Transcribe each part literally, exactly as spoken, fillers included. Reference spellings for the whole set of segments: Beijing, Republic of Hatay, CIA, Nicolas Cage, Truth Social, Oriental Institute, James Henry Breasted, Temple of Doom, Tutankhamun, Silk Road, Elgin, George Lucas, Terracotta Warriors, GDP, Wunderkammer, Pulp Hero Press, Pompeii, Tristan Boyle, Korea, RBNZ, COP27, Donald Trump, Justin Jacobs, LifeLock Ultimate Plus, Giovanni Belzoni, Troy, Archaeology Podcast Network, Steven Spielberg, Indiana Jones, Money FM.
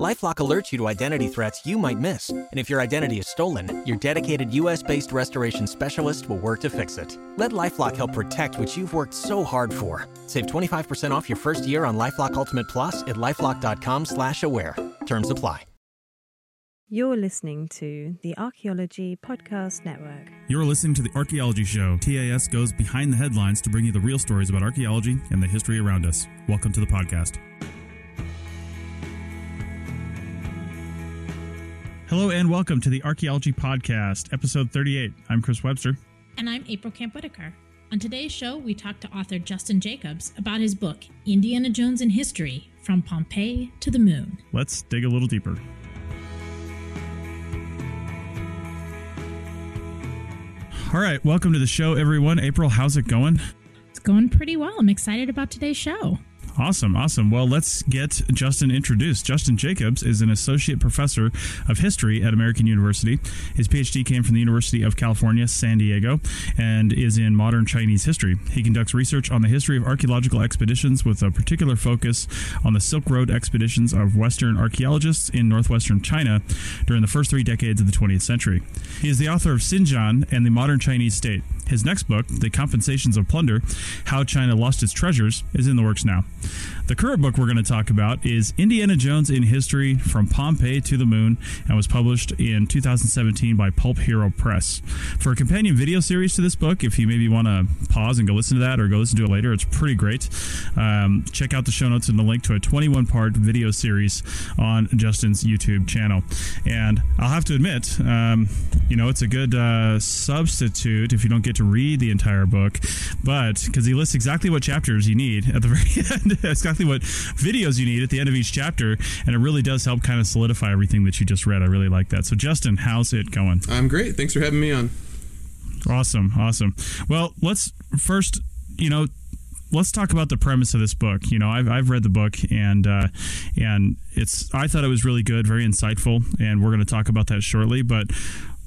LifeLock alerts you to identity threats you might miss, and if your identity is stolen, your dedicated U S based restoration specialist will work to fix it. Let LifeLock help protect what you've worked so hard for. Save twenty-five percent off your first year on LifeLock Ultimate Plus at LifeLock dot com slash aware. Terms apply. You're listening to the Archaeology Podcast Network. You're listening to the Archaeology Show. T A S goes behind the headlines to bring you the real stories about archaeology and the history around us. Welcome to the podcast. Hello and welcome to the Archaeology Podcast, episode thirty-eight. I'm Chris Webster. And I'm April Camp Whitaker. On today's show, we talk to author Justin Jacobs about his book, Indiana Jones in History, From Pompeii to the Moon. Let's dig a little deeper. All right, welcome to the show, everyone. April, how's it going? It's going pretty well. I'm excited about today's show. Awesome, awesome. Well, let's get Justin introduced. Justin Jacobs is an associate professor of history at American University. His P H D came from the University of California, San Diego, and is in modern Chinese history. He conducts research on the history of archaeological expeditions with a particular focus on the Silk Road expeditions of Western archaeologists in northwestern China during the first three decades of the twentieth century. He is the author of Xinjiang and the Modern Chinese State. His next book, The Compensations of Plunder, How China Lost Its Treasures, is in the works now. The current book we're going to talk about is Indiana Jones in History, From Pompeii to the Moon, and was published in two thousand seventeen by Pulp Hero Press. For a companion video series to this book, if you maybe want to pause and go listen to that or go listen to it later, it's pretty great. Um, check out the show notes and the link to a twenty-one part video series on Justin's YouTube channel. And I'll have to admit, um, you know, it's a good uh, substitute if you don't get to read the entire book, but because he lists exactly what chapters you need at the very end. Exactly what videos you need at the end of each chapter, and it really does help kind of solidify everything that you just read. I really like that. So, Justin, how's it going? I'm great. Thanks for having me on. Awesome, awesome. Well, let's first, you know, let's talk about the premise of this book. You know, I've I've read the book, and uh, and it's I thought it was really good, very insightful, and we're going to talk about that shortly, but.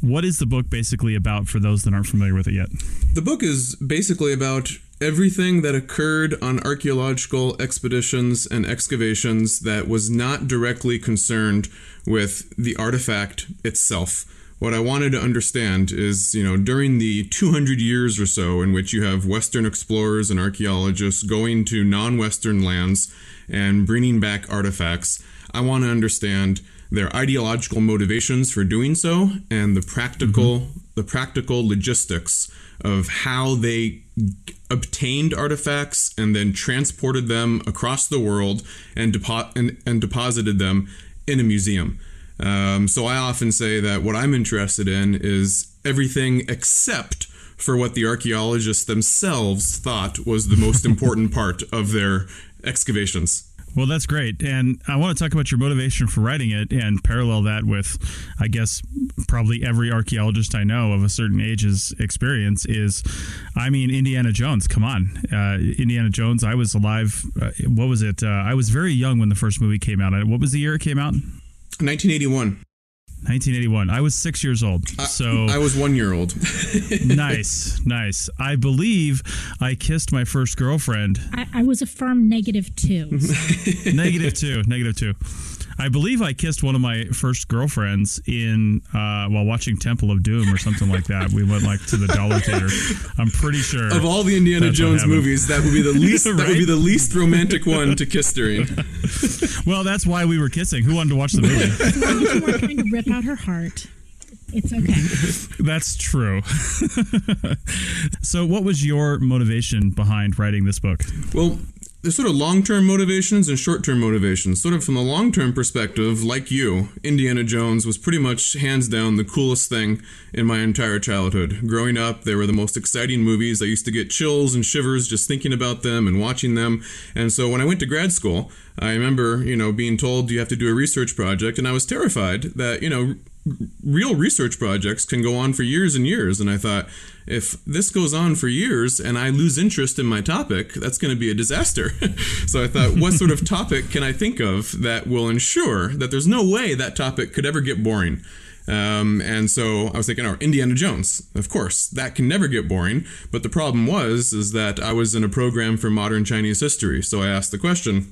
What is the book basically about for those that aren't familiar with it yet? The book is basically about everything that occurred on archaeological expeditions and excavations that was not directly concerned with the artifact itself. What I wanted to understand is, you know, during the two hundred years or so in which you have Western explorers and archaeologists going to non-Western lands and bringing back artifacts, I want to understand their ideological motivations for doing so, and the practical mm-hmm. the practical logistics of how they obtained artifacts and then transported them across the world and, depo- and, and deposited them in a museum. Um, so I often say that what I'm interested in is everything except for what the archaeologists themselves thought was the most important part of their excavations. Well, that's great. And I want to talk about your motivation for writing it and parallel that with, I guess, probably every archaeologist I know of a certain age's experience is, I mean, Indiana Jones. Come on. Uh, Indiana Jones. I was alive. Uh, what was it? Uh, I was very young when the first movie came out. What was the year it came out? nineteen eighty-one. nineteen eighty-one. I was six years old. So I, I was one year old. Nice, nice. I believe I kissed my first girlfriend. I, I was a firm negative two. So. Negative two, negative two. I believe I kissed one of my first girlfriends in uh, while watching Temple of Doom or something like that. We went like to the Dollar Theater. I'm pretty sure of all the Indiana Jones movies, that would be the least right? that would be the least romantic one to kiss during. Well, that's why we were kissing. Who wanted to watch the movie? As long as you weren't trying to rip out her heart. It's okay. That's true. So, what was your motivation behind writing this book? Well. There's sort of long-term motivations and short-term motivations. Sort of from the long-term perspective, like you, Indiana Jones was pretty much hands down the coolest thing in my entire childhood. Growing up, they were the most exciting movies. I used to get chills and shivers just thinking about them and watching them. And so when I went to grad school, I remember, you know, being told you have to do a research project, and I was terrified that, you know, real research projects can go on for years and years. And I thought, if this goes on for years and I lose interest in my topic, that's going to be a disaster. So I thought, what sort of topic can I think of that will ensure that there's no way that topic could ever get boring? Um, and so I was thinking, oh, Indiana Jones, of course, that can never get boring. But the problem was, is that I was in a program for modern Chinese history. So I asked the question,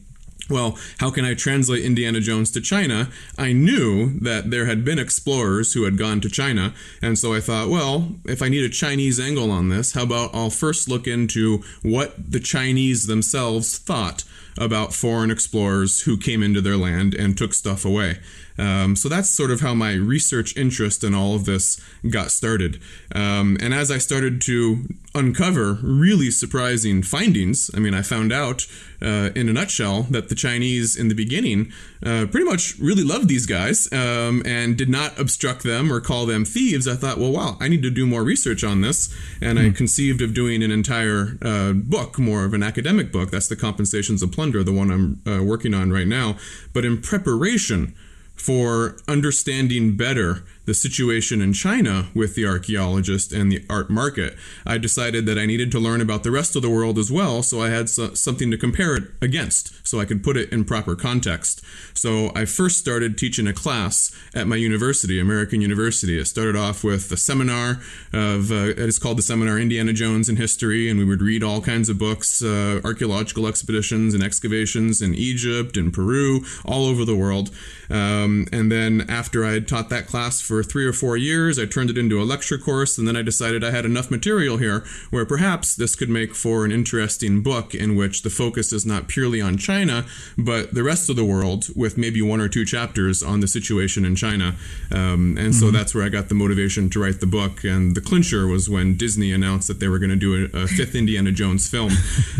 well, how can I translate Indiana Jones to China? I knew that there had been explorers who had gone to China. And so I thought, well, if I need a Chinese angle on this, how about I'll first look into what the Chinese themselves thought about foreign explorers who came into their land and took stuff away. Um, so that's sort of how my research interest in all of this got started. Um, and as I started to uncover really surprising findings, I mean, I found out uh, in a nutshell that the Chinese in the beginning uh, pretty much really loved these guys um, and did not obstruct them or call them thieves. I thought, well, wow, I need to do more research on this. And mm. I conceived of doing an entire uh, book, more of an academic book. That's The Compensations of Plunder, the one I'm uh, working on right now. But in preparation for understanding better the situation in China with the archaeologist and the art market, I decided that I needed to learn about the rest of the world as well, so I had so- something to compare it against, so I could put it in proper context. So I first started teaching a class at my university, American University. It started off with a seminar of, uh, it's called the seminar Indiana Jones in History, and we would read all kinds of books, uh, archaeological expeditions and excavations in Egypt and Peru, all over the world. Um, and then after I had taught that class for For three or four years, I turned it into a lecture course, and then I decided I had enough material here where perhaps this could make for an interesting book in which the focus is not purely on China, but the rest of the world, with maybe one or two chapters on the situation in China. Um, and mm-hmm. so that's where I got the motivation to write the book. And the clincher was when Disney announced that they were going to do a, a fifth Indiana Jones film.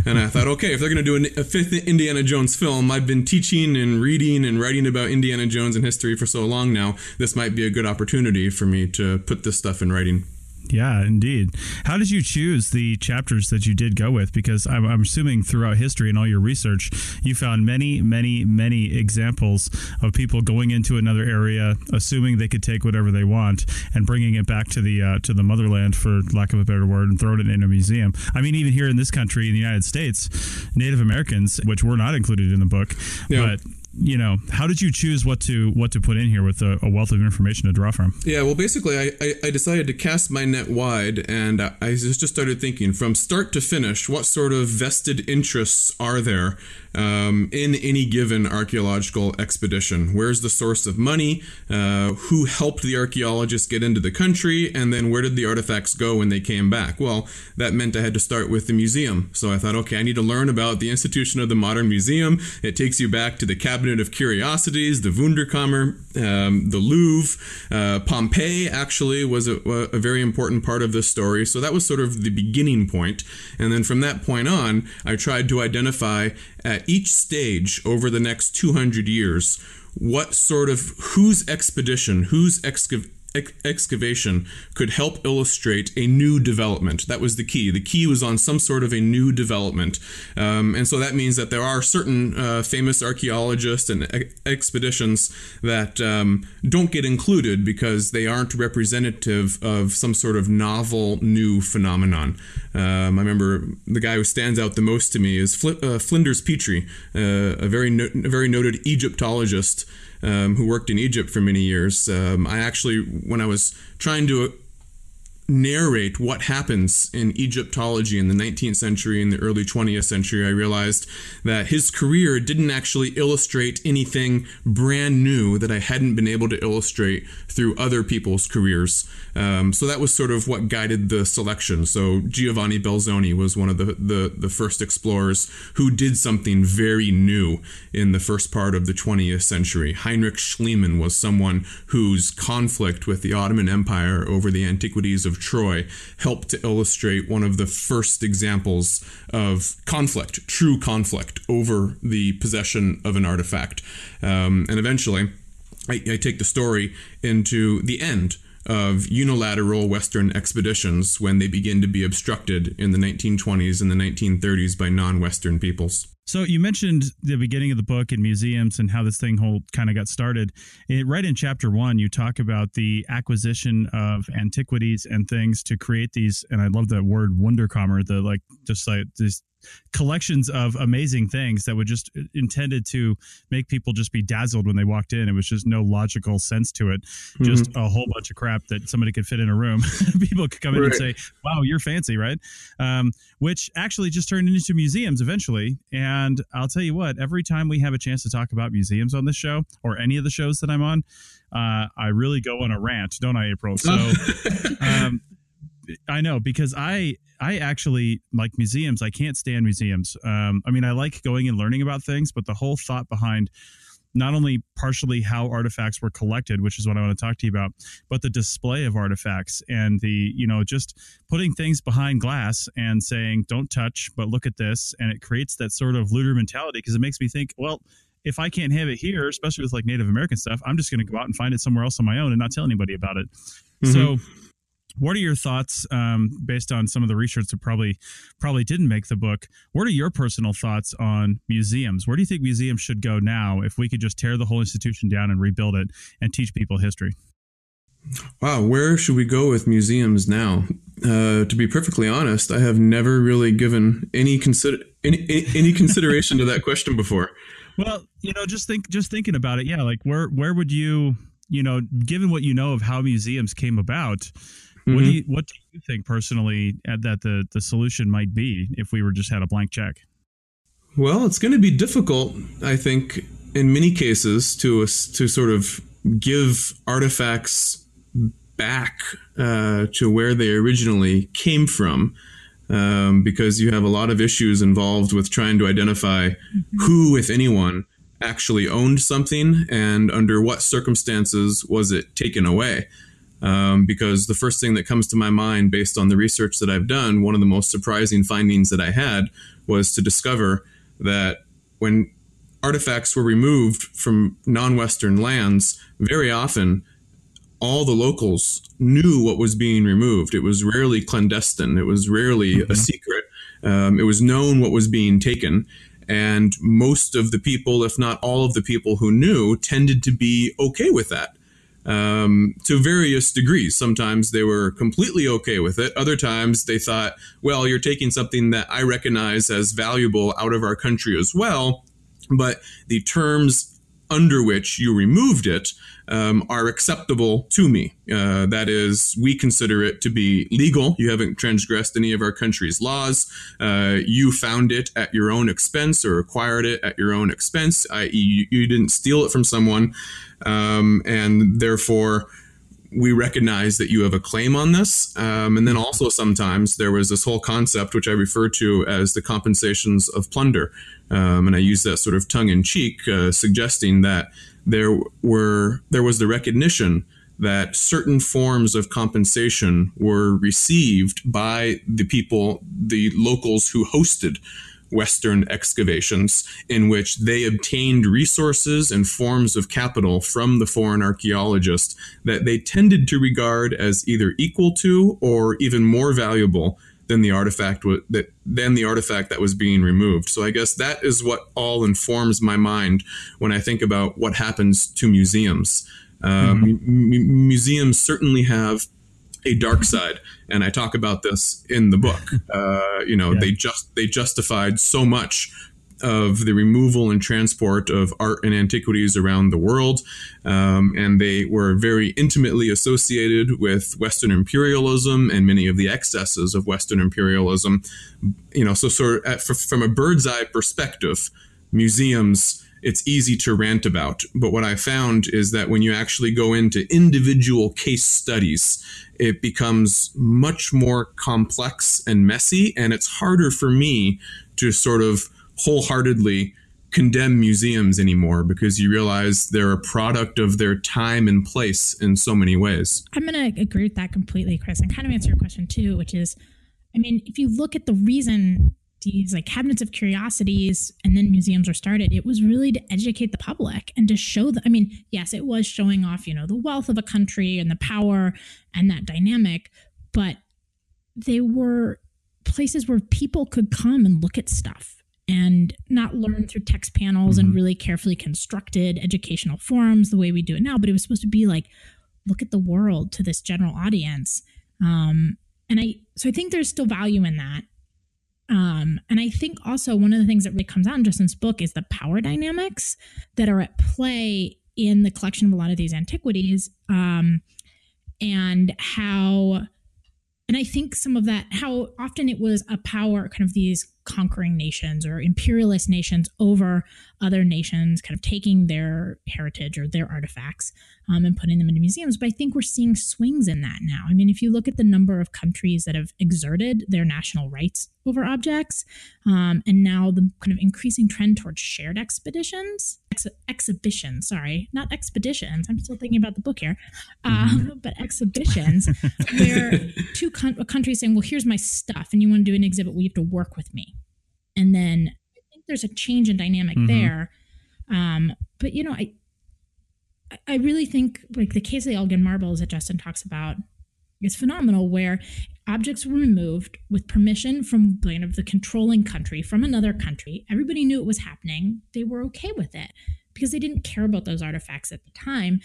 And I thought, okay, if they're going to do a, a fifth Indiana Jones film, I've been teaching and reading and writing about Indiana Jones and history for so long now, this might be a good opportunity. opportunity for me to put this stuff in writing. Yeah, indeed. How did you choose the chapters that you did go with? Because I'm, I'm assuming throughout history and all your research, you found many, many, many examples of people going into another area, assuming they could take whatever they want, and bringing it back to the uh, to the motherland, for lack of a better word, and throwing it in a museum. I mean, even here in this country, in the United States, Native Americans, which were not included in the book, yeah. but you know, how did you choose what to what to put in here with a, a wealth of information to draw from? Yeah, well, basically, I, I, I decided to cast my net wide, and I, I just started thinking from start to finish, what sort of vested interests are there um, in any given archaeological expedition? Where's the source of money? Uh, who helped the archaeologists get into the country? And then where did the artifacts go when they came back? Well, that meant I had to start with the museum. So I thought, okay, I need to learn about the institution of the modern museum. It takes you back to the cabinet of curiosities, the Wunderkammer, um, the Louvre, uh, Pompeii actually was a, a very important part of this story. So that was sort of the beginning point. And then from that point on, I tried to identify at each stage over the next two hundred years, what sort of, whose expedition, whose excavation, excavation could help illustrate a new development. That was the key. The key was on some sort of a new development. Um, and so that means that there are certain uh, famous archaeologists and e- expeditions that um, don't get included because they aren't representative of some sort of novel new phenomenon. Um, I remember the guy who stands out the most to me is Fl- uh, Flinders Petrie, uh, a very no- a very noted Egyptologist Um, who worked in Egypt for many years. Um, I actually, when I was trying to narrate what happens in Egyptology in the nineteenth century and the early twentieth century, I realized that his career didn't actually illustrate anything brand new that I hadn't been able to illustrate through other people's careers. Um, so that was sort of what guided the selection. So Giovanni Belzoni was one of the, the, the first explorers who did something very new in the first part of the twentieth century. Heinrich Schliemann was someone whose conflict with the Ottoman Empire over the antiquities of Troy helped to illustrate one of the first examples of conflict, true conflict over the possession of an artifact. Um, and eventually, I, I take the story into the end of unilateral Western expeditions when they begin to be obstructed in the nineteen twenties and the nineteen thirties by non-Western peoples. So you mentioned the beginning of the book and museums and how this thing whole kind of got started. It, right in chapter one, you talk about the acquisition of antiquities and things to create these. And I love that word Wunderkammer, the like just like these collections of amazing things that were just intended to make people just be dazzled when they walked in. It was just no logical sense to it. Mm-hmm. Just a whole bunch of crap that somebody could fit in a room. People could come in right. and say, wow, you're fancy, right? Um, which actually just turned into museums eventually. And I'll tell you what, every time we have a chance to talk about museums on this show or any of the shows that I'm on, uh, I really go on a rant, don't I, April? So, um, I know, because I I actually like museums. I can't stand museums. Um, I mean, I like going and learning about things, but the whole thought behind not only partially how artifacts were collected, which is what I want to talk to you about, but the display of artifacts and the, you know, just putting things behind glass and saying, don't touch, but look at this. And it creates that sort of looter mentality because it makes me think, well, if I can't have it here, especially with like Native American stuff, I'm just going to go out and find it somewhere else on my own and not tell anybody about it. Mm-hmm. So what are your thoughts, um, based on some of the research that probably probably didn't make the book? What are your personal thoughts on museums? Where do you think museums should go now if we could just tear the whole institution down and rebuild it and teach people history? Wow, where should we go with museums now? Uh, to be perfectly honest, I have never really given any consider any, any consideration to that question before. Well, you know, just think just thinking about it, yeah, like where where would you, you know, given what you know of how museums came about, Mm-hmm. What do you, what do you think personally that the, the solution might be if we were just had a blank check? Well, it's going to be difficult, I think, in many cases to to sort of give artifacts back uh, to where they originally came from, um, because you have a lot of issues involved with trying to identify who, if anyone, actually owned something and under what circumstances was it taken away. Um, because the first thing that comes to my mind based on the research that I've done, one of the most surprising findings that I had was to discover that when artifacts were removed from non-Western lands, very often all the locals knew what was being removed. It was rarely clandestine. It was rarely mm-hmm. a secret. Um, it was known what was being taken. And most of the people, if not all of the people who knew, tended to be okay with that. Um, to various degrees. Sometimes they were completely okay with it. Other times they thought, well, you're taking something that I recognize as valuable out of our country as well, but the terms under which you removed it um, are acceptable to me. Uh, that is, we consider it to be legal. You haven't transgressed any of our country's laws. Uh, you found it at your own expense or acquired it at your own expense, that is you didn't steal it from someone. Um, and therefore, we recognize that you have a claim on this. Um, and then also sometimes there was this whole concept, which I refer to as the compensations of plunder. Um, and I use that sort of tongue in cheek, uh, suggesting that there were there was the recognition that certain forms of compensation were received by the people, the locals who hosted Western excavations, in which they obtained resources and forms of capital from the foreign archaeologist that they tended to regard as either equal to or even more valuable than the artifact w- that, than the artifact that was being removed. So I guess that is what all informs my mind when I think about what happens to museums. Um, mm-hmm. m- museums certainly have a dark side. And I talk about this in the book. Uh, you know, yeah. they just they justified so much of the removal and transport of art and antiquities around the world. Um, and they were very intimately associated with Western imperialism and many of the excesses of Western imperialism. You know, so sort of at, from a bird's eye perspective, museums, it's easy to rant about. But what I found is that when you actually go into individual case studies, it becomes much more complex and messy. And it's harder for me to sort of wholeheartedly condemn museums anymore because you realize they're a product of their time and place in so many ways. I'm going to agree with that completely, Chris, and kind of answer your question too, which is, I mean, if you look at the reason these like cabinets of curiosities and then museums were started, it was really to educate the public and to show that, I mean, yes, it was showing off, you know, the wealth of a country and the power and that dynamic, but they were places where people could come and look at stuff and not learn through text panels mm-hmm. and really carefully constructed educational forums the way we do it now. But it was supposed to be like, look at the world to this general audience. Um, and I, so I think there's still value in that. Um, and I think also one of the things that really comes out in Justin's book is the power dynamics that are at play in the collection of a lot of these antiquities, um, and how, and I think some of that, how often it was a power, kind of these conquering nations or imperialist nations over other nations, kind of taking their heritage or their artifacts um, and putting them into museums. But I think we're seeing swings in that now. I mean, if you look at the number of countries that have exerted their national rights over objects, um, and now the kind of increasing trend towards shared expeditions, ex- exhibitions, sorry, not expeditions. I'm still thinking about the book here, um, mm-hmm. but exhibitions where two con- countries saying, well, here's my stuff and you want to do an exhibit, well, you have to work with me. And then I think there's a change in dynamic mm-hmm. there. Um, but, you know, I I really think like the case of the Elgin marbles that Justin talks about is phenomenal, where objects were removed with permission from you know, the controlling country, from another country. Everybody knew it was happening. They were okay with it because they didn't care about those artifacts at the time,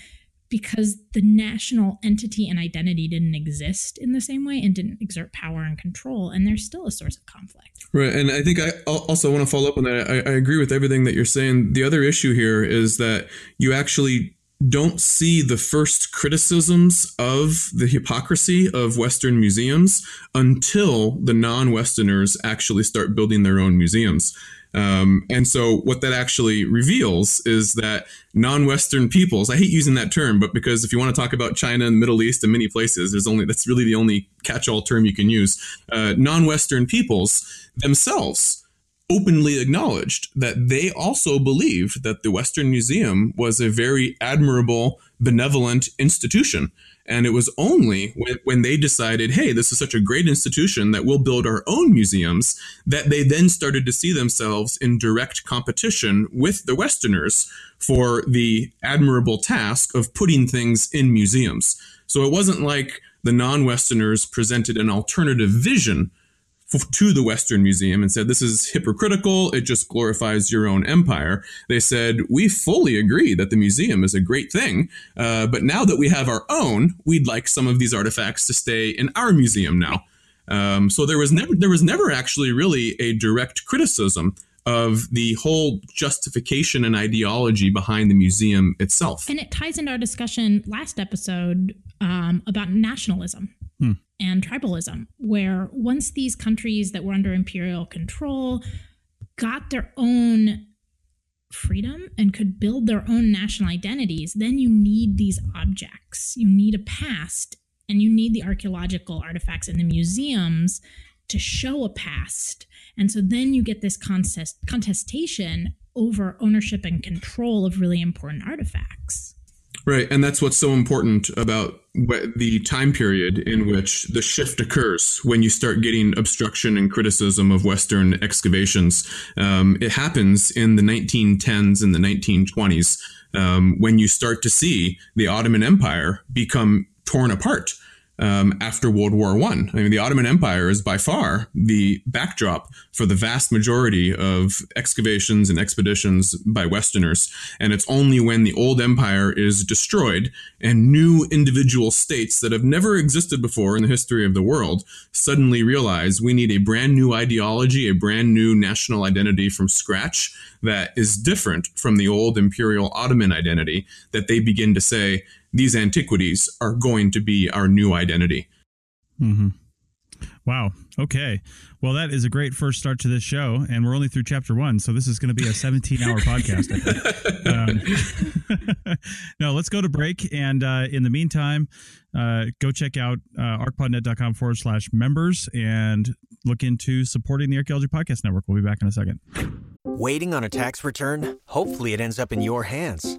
because the national entity and identity didn't exist in the same way and didn't exert power and control. And there's still a source of conflict. Right. And I think I also want to follow up on that. I, I agree with everything that you're saying. The other issue here is that you actually don't see the first criticisms of the hypocrisy of Western museums until the non-Westerners actually start building their own museums. Um, and so what that actually reveals is that non-Western peoples, I hate using that term, but because if you want to talk about China and the Middle East and many places, there's only, that's really the only catch-all term you can use. Uh, non-Western peoples themselves openly acknowledged that they also believed that the Western Museum was a very admirable, benevolent institution. And it was only when, when they decided, hey, this is such a great institution that we'll build our own museums, that they then started to see themselves in direct competition with the Westerners for the admirable task of putting things in museums. So it wasn't like the non-Westerners presented an alternative vision to the Western Museum and said, this is hypocritical, it just glorifies your own empire. They said, we fully agree that the museum is a great thing, uh, but now that we have our own, we'd like some of these artifacts to stay in our museum now. Um, so there was never, there was never actually really a direct criticism of the whole justification and ideology behind the museum itself. And it ties into our discussion last episode um, about nationalism. Hmm. And tribalism, where once these countries that were under imperial control got their own freedom and could build their own national identities, then you need these objects. You need a past, and you need the archaeological artifacts in the museums to show a past. And so then you get this contest, contestation over ownership and control of really important artifacts. Right. And that's what's so important about the time period in which the shift occurs when you start getting obstruction and criticism of Western excavations. Um, it happens in the nineteen tens and the nineteen twenties um, when you start to see the Ottoman Empire become torn apart um, after World War One. I. I mean, the Ottoman Empire is by far the backdrop for the vast majority of excavations and expeditions by Westerners. And it's only when the old empire is destroyed and new individual states that have never existed before in the history of the world suddenly realize we need a brand new ideology, a brand new national identity from scratch that is different from the old imperial Ottoman identity, that they begin to say, these antiquities are going to be our new identity. Mm-hmm. Wow. Okay. Well, that is a great first start to this show, and we're only through chapter one, so this is going to be a seventeen-hour podcast. I think. Um, no, let's go to break, and uh, in the meantime, uh, go check out uh, arcpodnet.com forward slash members and look into supporting the Archaeology Podcast Network. We'll be back in a second. Waiting on a tax return? Hopefully it ends up in your hands.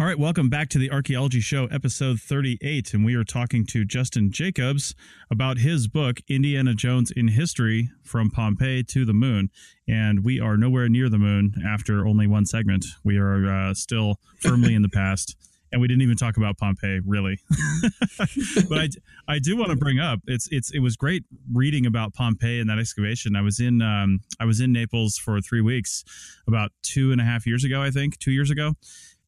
All right, welcome back to the Archaeology Show, episode thirty-eight, and we are talking to Justin Jacobs about his book, Indiana Jones in History, From Pompeii to the Moon. And we are nowhere near the moon after only one segment. We are uh, still firmly in the past, and we didn't even talk about Pompeii, really. But I, I do want to bring up, it's it's it was great reading about Pompeii and that excavation. I was in um, I was in Naples for three weeks about two and a half years ago, I think, two years ago.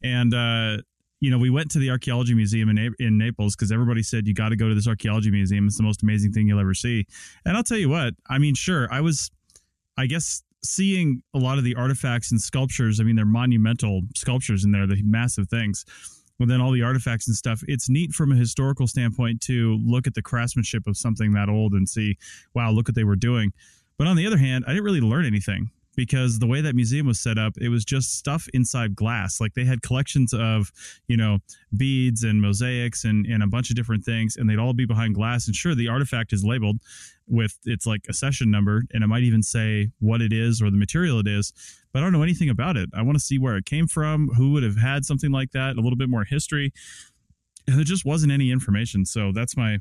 And, uh, you know, we went to the archaeology museum in, in Naples because everybody said, you got to go to this archaeology museum. It's the most amazing thing you'll ever see. And I'll tell you what, I mean, sure, I was, I guess, seeing a lot of the artifacts and sculptures. I mean, they're monumental sculptures in there, the massive things. Well, then all the artifacts and stuff, it's neat from a historical standpoint to look at the craftsmanship of something that old and see, wow, look what they were doing. But on the other hand, I didn't really learn anything. Because the way that museum was set up, it was just stuff inside glass. Like they had collections of, you know, beads and mosaics and, and a bunch of different things. And they'd all be behind glass. And sure, the artifact is labeled with, it's like a session number. And it might even say what it is or the material it is. But I don't know anything about it. I want to see where it came from, who would have had something like that, a little bit more history. And there just wasn't any information. So that's my,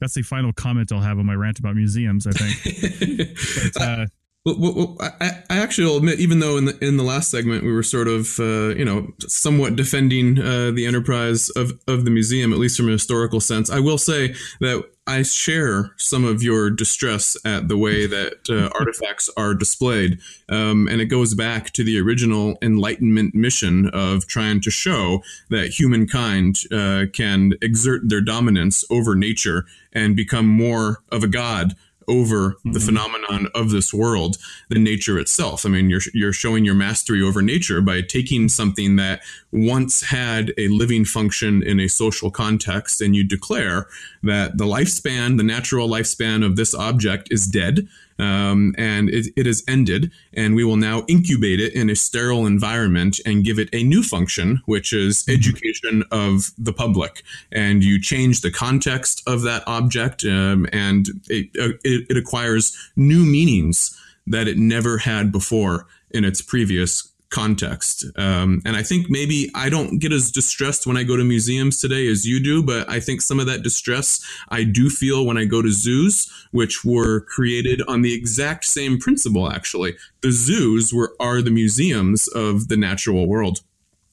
that's the final comment I'll have on my rant about museums, I think. But, uh, Well, well, I, I actually will admit, even though in the in the last segment we were sort of, uh, you know, somewhat defending uh, the enterprise of, of the museum, at least from a historical sense, I will say that I share some of your distress at the way that uh, artifacts are displayed. Um, and it goes back to the original Enlightenment mission of trying to show that humankind uh, can exert their dominance over nature and become more of a god over the mm-hmm. phenomenon of this world than nature itself. I mean, you're you're showing your mastery over nature by taking something that once had a living function in a social context, and you declare that the lifespan, the natural lifespan of this object is dead. Um, and it, it has ended, and we will now incubate it in a sterile environment and give it a new function, which is education of the public. And you change the context of that object, um, and it, it, it acquires new meanings that it never had before in its previous context. Um, and I think maybe I don't get as distressed when I go to museums today as you do, but I think some of that distress I do feel when I go to zoos, which were created on the exact same principle, actually. The zoos were are the museums of the natural world.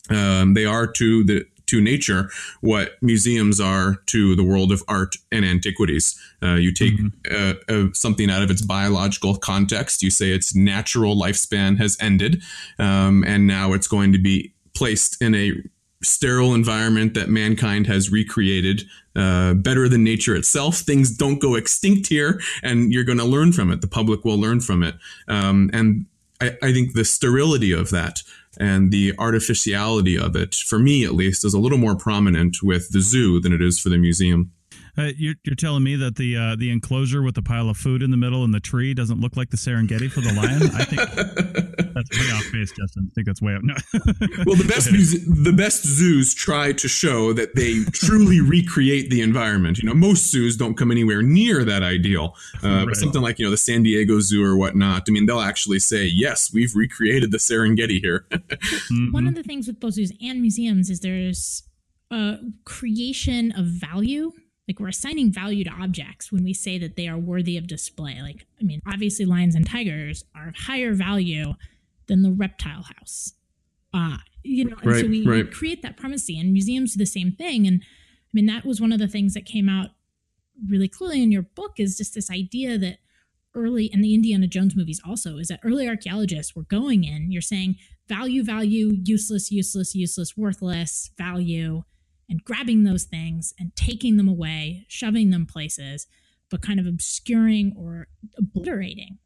Um, they are to the to nature what museums are to the world of art and antiquities. Uh, you take mm-hmm. uh, uh, something out of its biological context, you say its natural lifespan has ended, um, and now it's going to be placed in a sterile environment that mankind has recreated uh, better than nature itself. Things don't go extinct here, and you're going to learn from it. The public will learn from it. Um, and I, I think the sterility of that and the artificiality of it, for me at least, is a little more prominent with the zoo than it is for the museum. Uh, you're, you're telling me that the uh, the enclosure with the pile of food in the middle and the tree doesn't look like the Serengeti for the lion? I think that's way off base, Justin. I think that's way off. No. Well, the best the best zoos try to show that they truly recreate the environment. You know, most zoos don't come anywhere near that ideal. Uh, right. But something like, you know, the San Diego Zoo or whatnot. I mean, they'll actually say, yes, we've recreated the Serengeti here. Mm-hmm. One of the things with both zoos and museums is there's a creation of value. Like, we're assigning value to objects when we say that they are worthy of display. Like, I mean, obviously lions and tigers are of higher value than the reptile house. Uh, you know, and right, so we right. create that primacy, and museums do the same thing. And I mean, that was one of the things that came out really clearly in your book, is just this idea that early, and the Indiana Jones movies also, is that early archaeologists were going in, you're saying value, value, useless, useless, useless, worthless, value, and grabbing those things and taking them away, shoving them places, but kind of obscuring or obliterating,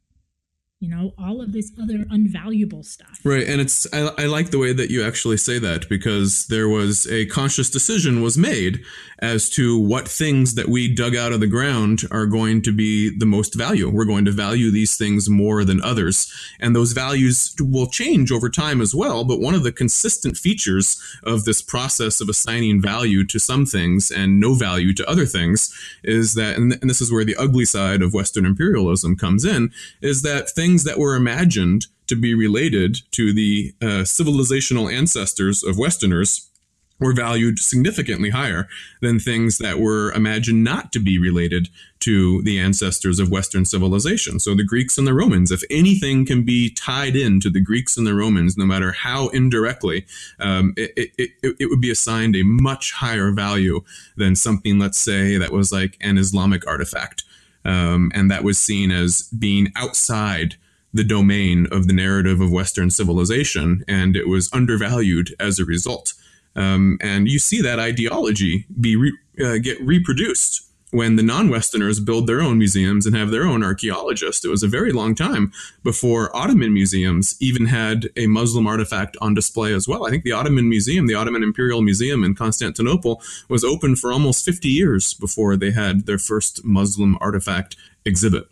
you know, all of this other unvaluable stuff. Right. And it's, I, I like the way that you actually say that, because there was a conscious decision was made as to what things that we dug out of the ground are going to be the most value. We're going to value these things more than others. And those values will change over time as well. But one of the consistent features of this process of assigning value to some things and no value to other things is that, and, and this is where the ugly side of Western imperialism comes in, is that things Things that were imagined to be related to the uh, civilizational ancestors of Westerners were valued significantly higher than things that were imagined not to be related to the ancestors of Western civilization. So the Greeks and the Romans, if anything can be tied into the Greeks and the Romans, no matter how indirectly, um, it, it, it, it would be assigned a much higher value than something, let's say, that was like an Islamic artifact. Um, and that was seen as being outside the domain of the narrative of Western civilization, and it was undervalued as a result. Um, and you see that ideology be re- uh, get reproduced when the non-Westerners build their own museums and have their own archaeologists. It was a very long time before Ottoman museums even had a Muslim artifact on display as well. I think the Ottoman Museum, the Ottoman Imperial Museum in Constantinople, was open for almost fifty years before they had their first Muslim artifact exhibit.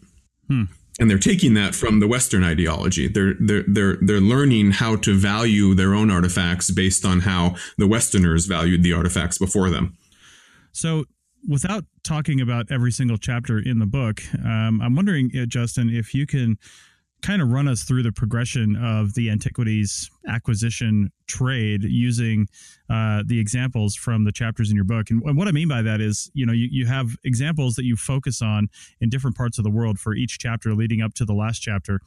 Hmm. And they're taking that from the Western ideology. They're, they're, they're, they're learning how to value their own artifacts based on how the Westerners valued the artifacts before them. So, without talking about every single chapter in the book, um, I'm wondering, Justin, if you can kind of run us through the progression of the antiquities acquisition trade using uh, the examples from the chapters in your book. And what I mean by that is, you know, you, you have examples that you focus on in different parts of the world for each chapter leading up to the last chapter.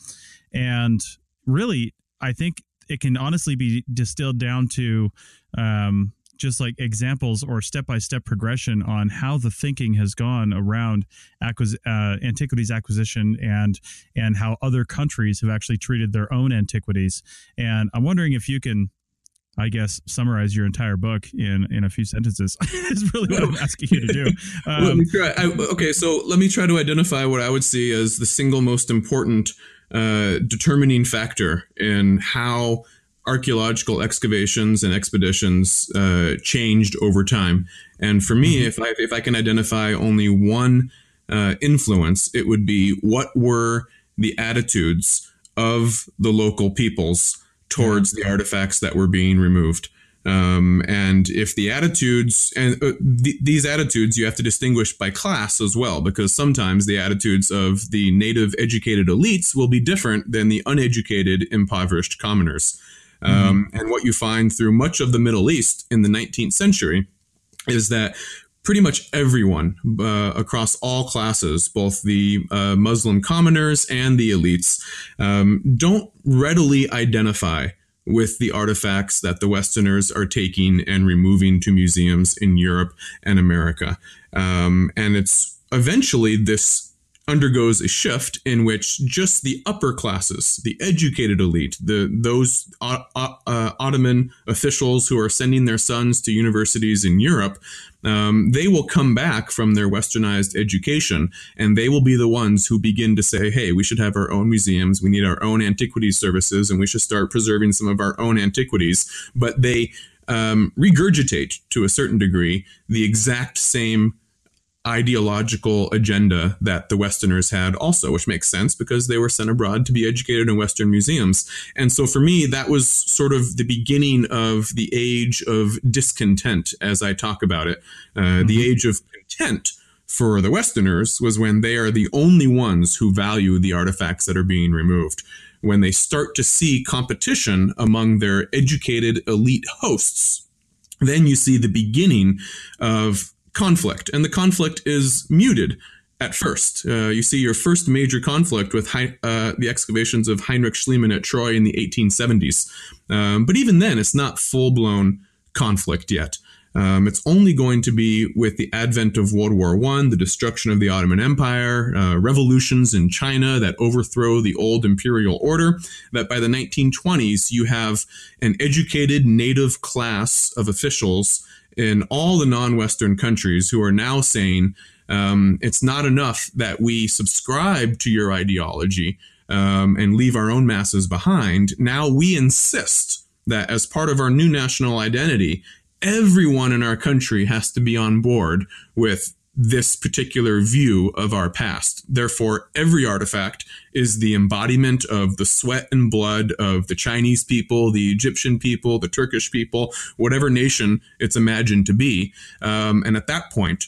And really, I think it can honestly be distilled down to um, just like examples or step-by-step progression on how the thinking has gone around acquis- uh, antiquities acquisition and and how other countries have actually treated their own antiquities. And I'm wondering if you can, I guess, summarize your entire book in, in a few sentences is really what I'm asking you to do. Um, let me try. I, okay, so let me try to identify what I would see as the single most important uh, determining factor in how archaeological excavations and expeditions uh, changed over time. And for me, if I, if I can identify only one uh, influence, it would be what were the attitudes of the local peoples towards the artifacts that were being removed. Um, and if the attitudes and uh, th- these attitudes, you have to distinguish by class as well, because sometimes the attitudes of the native educated elites will be different than the uneducated, impoverished commoners. Um, and what you find through much of the Middle East in the nineteenth century is that pretty much everyone uh, across all classes, both the uh, Muslim commoners and the elites, um, don't readily identify with the artifacts that the Westerners are taking and removing to museums in Europe and America. Um, and it's eventually this undergoes a shift in which just the upper classes, the educated elite, the those uh, uh, Ottoman officials who are sending their sons to universities in Europe, um, they will come back from their westernized education, and they will be the ones who begin to say, hey, we should have our own museums, we need our own antiquities services, and we should start preserving some of our own antiquities. But they um, regurgitate, to a certain degree, the exact same ideological agenda that the Westerners had also, which makes sense because they were sent abroad to be educated in Western museums. And so for me, that was sort of the beginning of the age of discontent, as I talk about it. Uh, mm-hmm. The age of content for the Westerners was when they are the only ones who value the artifacts that are being removed. When they start to see competition among their educated elite hosts, then you see the beginning of conflict, and the conflict is muted at first. Uh, you see your first major conflict with Hein- uh, the excavations of Heinrich Schliemann at Troy in the eighteen seventies. Um, but even then, it's not full-blown conflict yet. Um, it's only going to be with the advent of World War One, the destruction of the Ottoman Empire, uh, revolutions in China that overthrow the old imperial order, that by the nineteen twenties, you have an educated native class of officials in all the non-Western countries who are now saying um, it's not enough that we subscribe to your ideology um, and leave our own masses behind. Now we insist that as part of our new national identity, everyone in our country has to be on board with this particular view of our past. Therefore, every artifact is the embodiment of the sweat and blood of the Chinese people, the Egyptian people, the Turkish people, whatever nation it's imagined to be. Um, and at that point,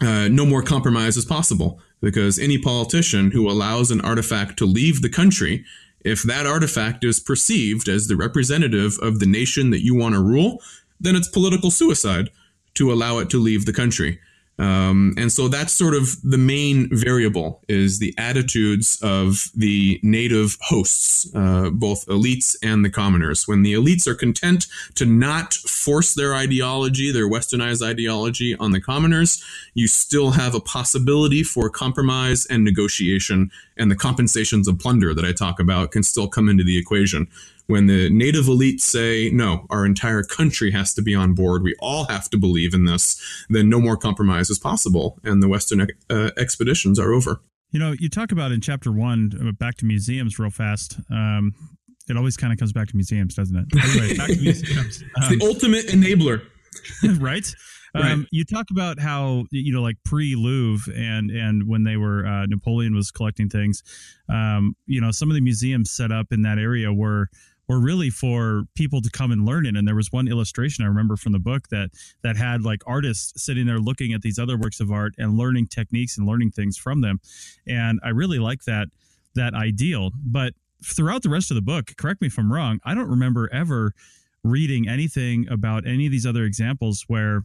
uh, no more compromise is possible, because any politician who allows an artifact to leave the country, if that artifact is perceived as the representative of the nation that you want to rule, then it's political suicide to allow it to leave the country. Um, and so that's sort of the main variable, is the attitudes of the native hosts, uh, both elites and the commoners. When the elites are content to not force their ideology, their westernized ideology, on the commoners, you still have a possibility for compromise and negotiation, and the compensations of plunder that I talk about can still come into the equation. When the native elites say, no, our entire country has to be on board, we all have to believe in this, then no more compromise is possible, and the Western uh, expeditions are over. You know, you talk about in chapter one, back to museums real fast. Um, it always kind of comes back to museums, doesn't it? Anyway, back to museums. Um, it's the ultimate enabler. Right? Um, right. You talk about how, you know, like pre-Louvre and, and when they were, uh, Napoleon was collecting things, um, you know, some of the museums set up in that area were... or really for people to come and learn it. And there was one illustration I remember from the book that that had like artists sitting there looking at these other works of art and learning techniques and learning things from them. And I really like that that ideal. But throughout the rest of the book, correct me if I'm wrong, I don't remember ever reading anything about any of these other examples where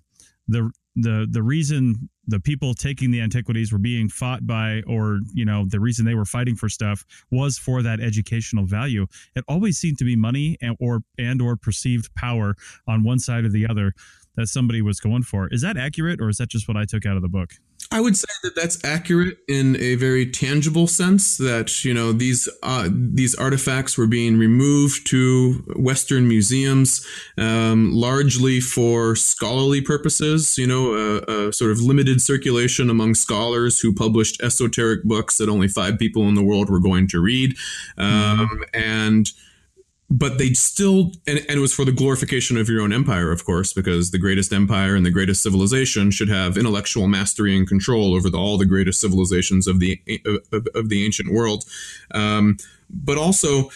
the the the reason the people taking the antiquities were being fought by, or, you know, the reason they were fighting for stuff was for that educational value. It always seemed to be money and or and or perceived power on one side or the other that somebody was going for. Is that accurate, or is that just what I took out of the book? I would say that that's accurate in a very tangible sense, that, you know, these uh, these artifacts were being removed to Western museums um, largely for scholarly purposes, you know, a, a sort of limited circulation among scholars who published esoteric books that only five people in the world were going to read. Um, mm-hmm. And But they still, and, and it was for the glorification of your own empire, of course, because the greatest empire and the greatest civilization should have intellectual mastery and control over the, all the greatest civilizations of the of, of the ancient world. Um, but also,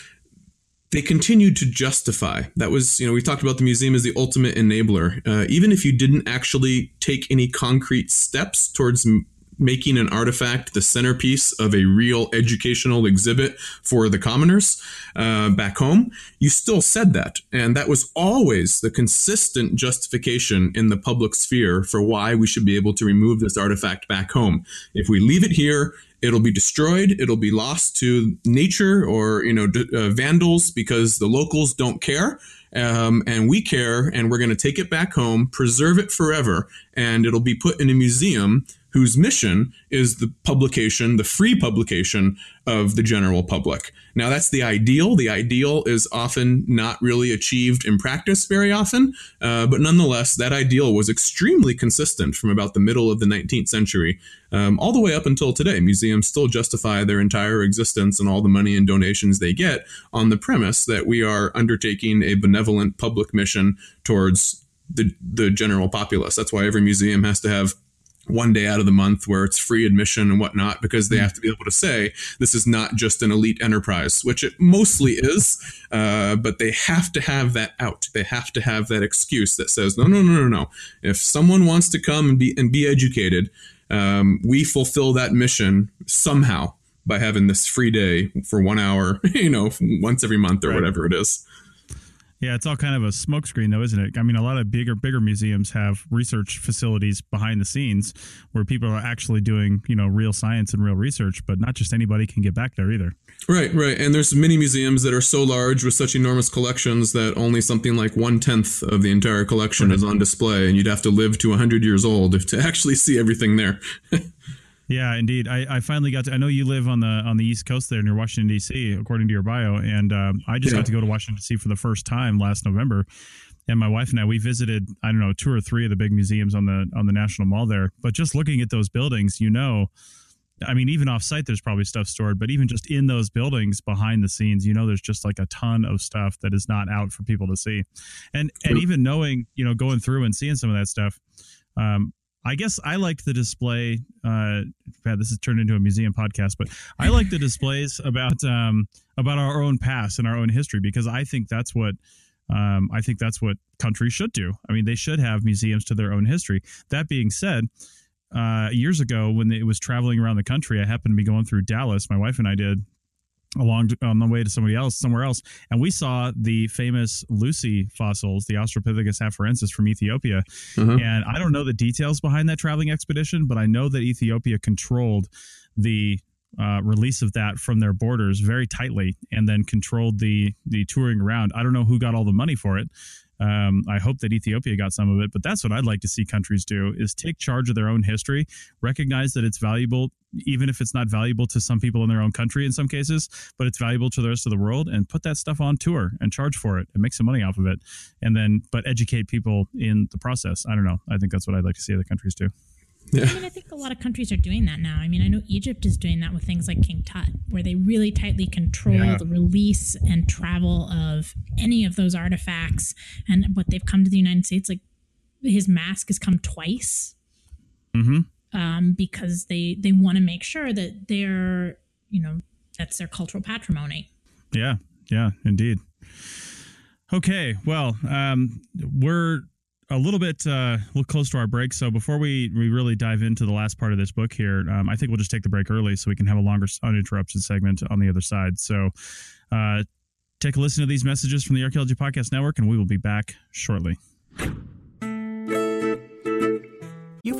they continued to justify. That was, you know, we talked about the museum as the ultimate enabler. Uh, even if you didn't actually take any concrete steps towards m- making an artifact the centerpiece of a real educational exhibit for the commoners uh, back home, you still said that. And that was always the consistent justification in the public sphere for why we should be able to remove this artifact back home. If we leave it here, it'll be destroyed. It'll be lost to nature or, you know, d- uh, vandals, because the locals don't care. Um, and we care, and we're going to take it back home, preserve it forever, and it'll be put in a museum whose mission is the publication, the free publication of the general public. Now, that's the ideal. The ideal is often not really achieved in practice very often, uh, but nonetheless, that ideal was extremely consistent from about the middle of the nineteenth century um, all the way up until today. Museums still justify their entire existence and all the money and donations they get on the premise that we are undertaking a benevolent public mission towards the, the general populace. That's why every museum has to have one day out of the month where it's free admission and whatnot, because they have to be able to say this is not just an elite enterprise, which it mostly is, uh, but they have to have that out. They have to have that excuse that says, no, no, no, no, no. If someone wants to come and be, and be educated, um, we fulfill that mission somehow by having this free day for one hour, you know, once every month or right. whatever it is. Yeah, it's all kind of a smokescreen, though, isn't it? I mean, a lot of bigger, bigger museums have research facilities behind the scenes where people are actually doing, you know, real science and real research, but not just anybody can get back there either. Right, right. And there's many museums that are so large with such enormous collections that only something like one-tenth of the entire collection right. is on display, and you'd have to live to one hundred years old to actually see everything there. Yeah, indeed. I, I finally got to, I know you live on the on the East Coast there near Washington, D C, according to your bio. And um, I just yeah. got to go to Washington, D C for the first time last November. And my wife and I, we visited, I don't know, two or three of the big museums on the on the National Mall there. But just looking at those buildings, you know, I mean, even off site, there's probably stuff stored. But even just in those buildings behind the scenes, you know, there's just like a ton of stuff that is not out for people to see. And and even knowing, you know, going through and seeing some of that stuff, um, I guess I liked the display. Uh, this has turned into a museum podcast, but I like the displays about um, about our own past and our own history, because I think that's what. Um, I think that's what countries should do. I mean, they should have museums to their own history. That being said, uh, years ago when it was traveling around the country, I happened to be going through Dallas. My wife and I did along on the way to somebody else, somewhere else. And we saw the famous Lucy fossils, the Australopithecus afarensis from Ethiopia. Mm-hmm. And I don't know the details behind that traveling expedition, but I know that Ethiopia controlled the Uh, release of that from their borders very tightly, and then controlled the the touring around. I don't know who got all the money for it. Um, I hope that Ethiopia got some of it, but that's what I'd like to see countries do: is take charge of their own history, recognize that it's valuable, even if it's not valuable to some people in their own country in some cases, but it's valuable to the rest of the world, and put that stuff on tour and charge for it and make some money off of it, and then but educate people in the process. I don't know. I think that's what I'd like to see other countries do. Yeah. I mean, I think a lot of countries are doing that now. I mean, I know Egypt is doing that with things like King Tut, where they really tightly control yeah. the release and travel of any of those artifacts. And what they've come to the United States, like his mask has come twice, mm-hmm. um, because they, they want to make sure that they're, you know, that's their cultural patrimony. Yeah, yeah, indeed. Okay, well, um, we're... a little bit uh, close to our break. So before we, we really dive into the last part of this book here, um, I think we'll just take the break early so we can have a longer uninterrupted segment on the other side. So uh, take a listen to these messages from the Archaeology Podcast Network, and we will be back shortly. You've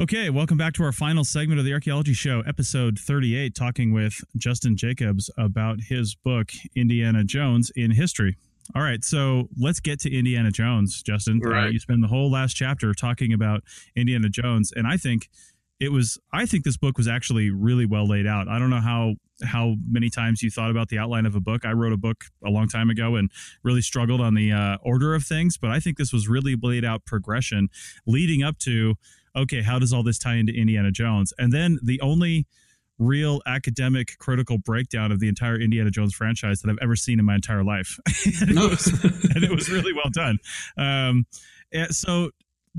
Okay, welcome back to our final segment of the Archaeology Show, episode thirty-eight, talking with Justin Jacobs about his book, Indiana Jones in History. All right, so let's get to Indiana Jones, Justin. Right. Uh, you spend the whole last chapter talking about Indiana Jones, and I think it was, I think this book was actually really well laid out. I don't know how how many times you thought about the outline of a book. I wrote a book a long time ago and really struggled on the uh, order of things, but I think this was really laid out progression leading up to, okay, how does all this tie into Indiana Jones? And then the only real academic critical breakdown of the entire Indiana Jones franchise that I've ever seen in my entire life. and, no. it was, and it was really well done. Um, so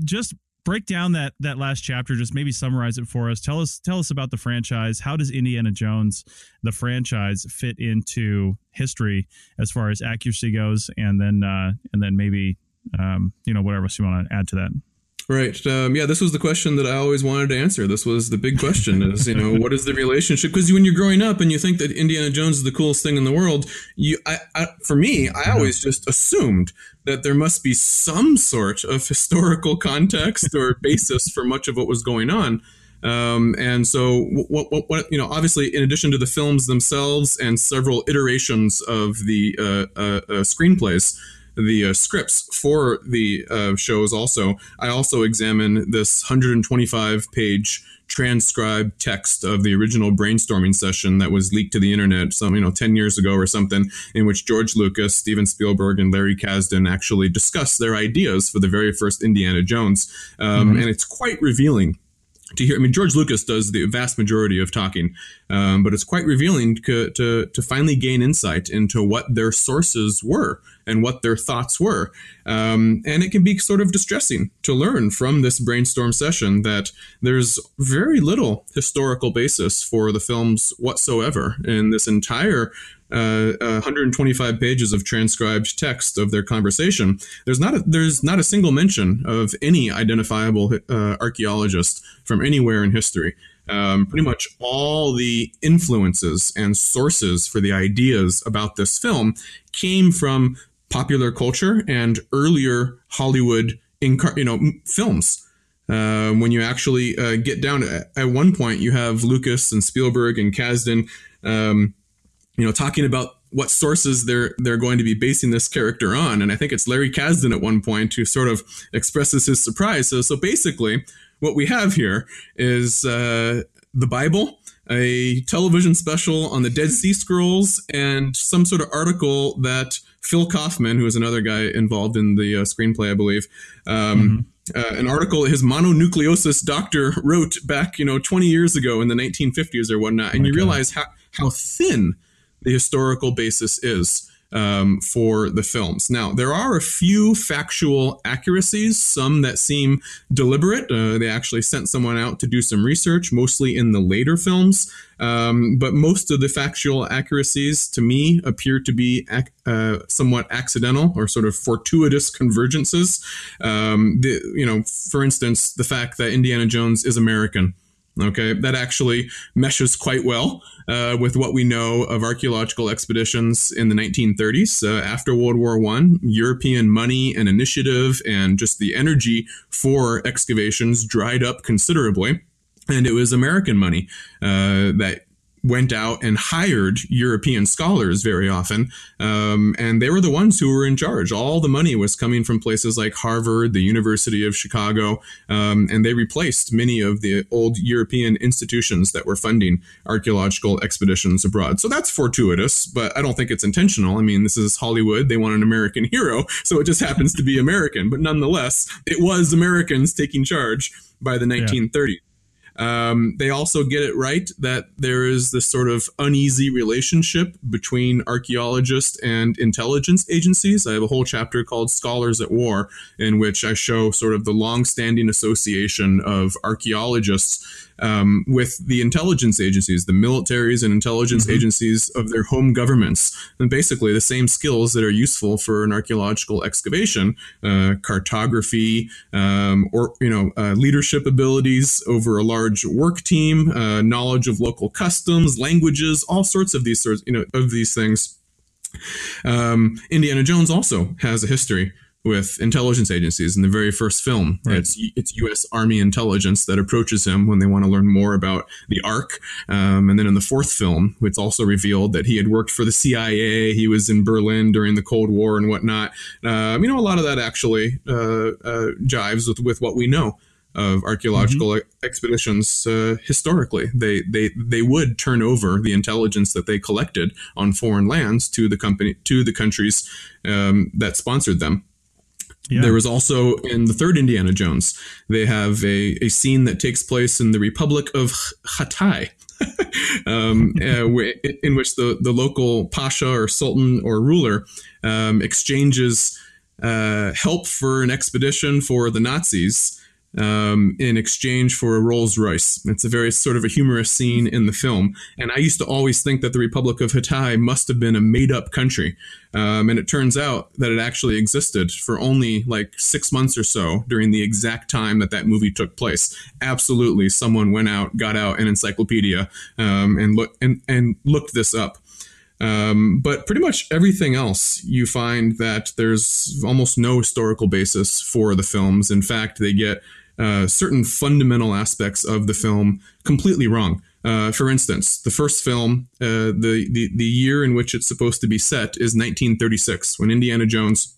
just break down that, that last chapter, just maybe summarize it for us. Tell us, tell us about the franchise. How does Indiana Jones, the franchise, fit into history as far as accuracy goes? And then, uh, and then maybe, um, you know, whatever else you want to add to that. Right. Um, yeah, this was the question that I always wanted to answer. This was the big question is, you know, what is the relationship? Because when you're growing up and you think that Indiana Jones is the coolest thing in the world, you, I, I, for me, I always just assumed that there must be some sort of historical context or basis for much of what was going on. Um, and so, what, what, what, you know, obviously, in addition to the films themselves and several iterations of the uh, uh, uh, screenplays, the uh, scripts for the uh, shows also, I also examine this one hundred twenty-five page transcribed text of the original brainstorming session that was leaked to the internet some, you know, ten years ago or something, in which George Lucas, Steven Spielberg, and Larry Kasdan actually discussed their ideas for the very first Indiana Jones. Um, mm-hmm. And it's quite revealing to hear. I mean, George Lucas does the vast majority of talking, um, but it's quite revealing to, to to finally gain insight into what their sources were and what their thoughts were. Um, and it can be sort of distressing to learn from this brainstorm session that there's very little historical basis for the films whatsoever in this entire Uh, one hundred twenty-five pages of transcribed text of their conversation. There's not a, there's not a single mention of any identifiable uh, archaeologist from anywhere in history. Um, pretty much all the influences and sources for the ideas about this film came from popular culture and earlier Hollywood, inca- you know, films. Uh, when you actually uh, get down to, at one point, you have Lucas and Spielberg and Kasdan, um, you know, talking about what sources they're they're going to be basing this character on. And I think it's Larry Kasdan at one point who sort of expresses his surprise. So, so basically what we have here is uh, the Bible, a television special on the Dead Sea Scrolls, and some sort of article that Phil Kaufman, who is another guy involved in the uh, screenplay, I believe, um, mm-hmm. uh, an article his mononucleosis doctor wrote back, you know, twenty years ago in the nineteen fifties or whatnot. And oh you God. realize how, how thin the historical basis is um, for the films. Now, there are a few factual accuracies, some that seem deliberate. Uh, they actually sent someone out to do some research, mostly in the later films. Um, but most of the factual accuracies, to me, appear to be ac- uh, somewhat accidental or sort of fortuitous convergences. Um, the, you know, for instance, the fact that Indiana Jones is American. Okay, that actually meshes quite well uh, with what we know of archaeological expeditions in the nineteen thirties. Uh, after World War One, European money and initiative and just the energy for excavations dried up considerably. And it was American money uh, that went out and hired European scholars very often. Um, and they were the ones who were in charge. All the money was coming from places like Harvard, the University of Chicago, um, and they replaced many of the old European institutions that were funding archaeological expeditions abroad. So that's fortuitous, but I don't think it's intentional. I mean, this is Hollywood. They want an American hero, so it just happens to be American. But nonetheless, it was Americans taking charge by the nineteen thirties. Yeah. Um, they also get it right that there is this sort of uneasy relationship between archaeologists and intelligence agencies. I have a whole chapter called Scholars at War, in which I show sort of the long-standing association of archaeologists um, with the intelligence agencies, the militaries and intelligence mm-hmm. agencies of their home governments. And basically the same skills that are useful for an archaeological excavation, uh, cartography, um, or, you know, uh, leadership abilities over a large work team, uh, knowledge of local customs, languages, all sorts of these sorts, you know, of these things. Um, Indiana Jones also has a history with intelligence agencies. In the very first film, right. it's it's U S Army intelligence that approaches him when they want to learn more about the Ark. Um, and then in the fourth film, it's also revealed that he had worked for the C I A. He was in Berlin during the Cold War and whatnot. Um, you know, a lot of that actually uh, uh, jives with, with what we know of archaeological mm-hmm. expeditions uh, historically. They they they would turn over the intelligence that they collected on foreign lands to the company to the countries um, that sponsored them. Yeah. There was also in the third Indiana Jones, they have a, a scene that takes place in the Republic of Hatay, um, uh, in which the, the local pasha or sultan or ruler um, exchanges uh, help for an expedition for the Nazis Um, in exchange for a Rolls Royce. It's a very sort of a humorous scene in the film. And I used to always think that the Republic of Hatay must have been a made up country. Um, and it turns out that it actually existed for only like six months or so during the exact time that that movie took place. Absolutely. Someone went out, got out an encyclopedia um, and, look, and, and looked this up. Um, but pretty much everything else, you find that there's almost no historical basis for the films. In fact, they get uh, certain fundamental aspects of the film completely wrong. Uh, for instance, the first film, uh, the, the, the year in which it's supposed to be set is nineteen thirty-six, when Indiana Jones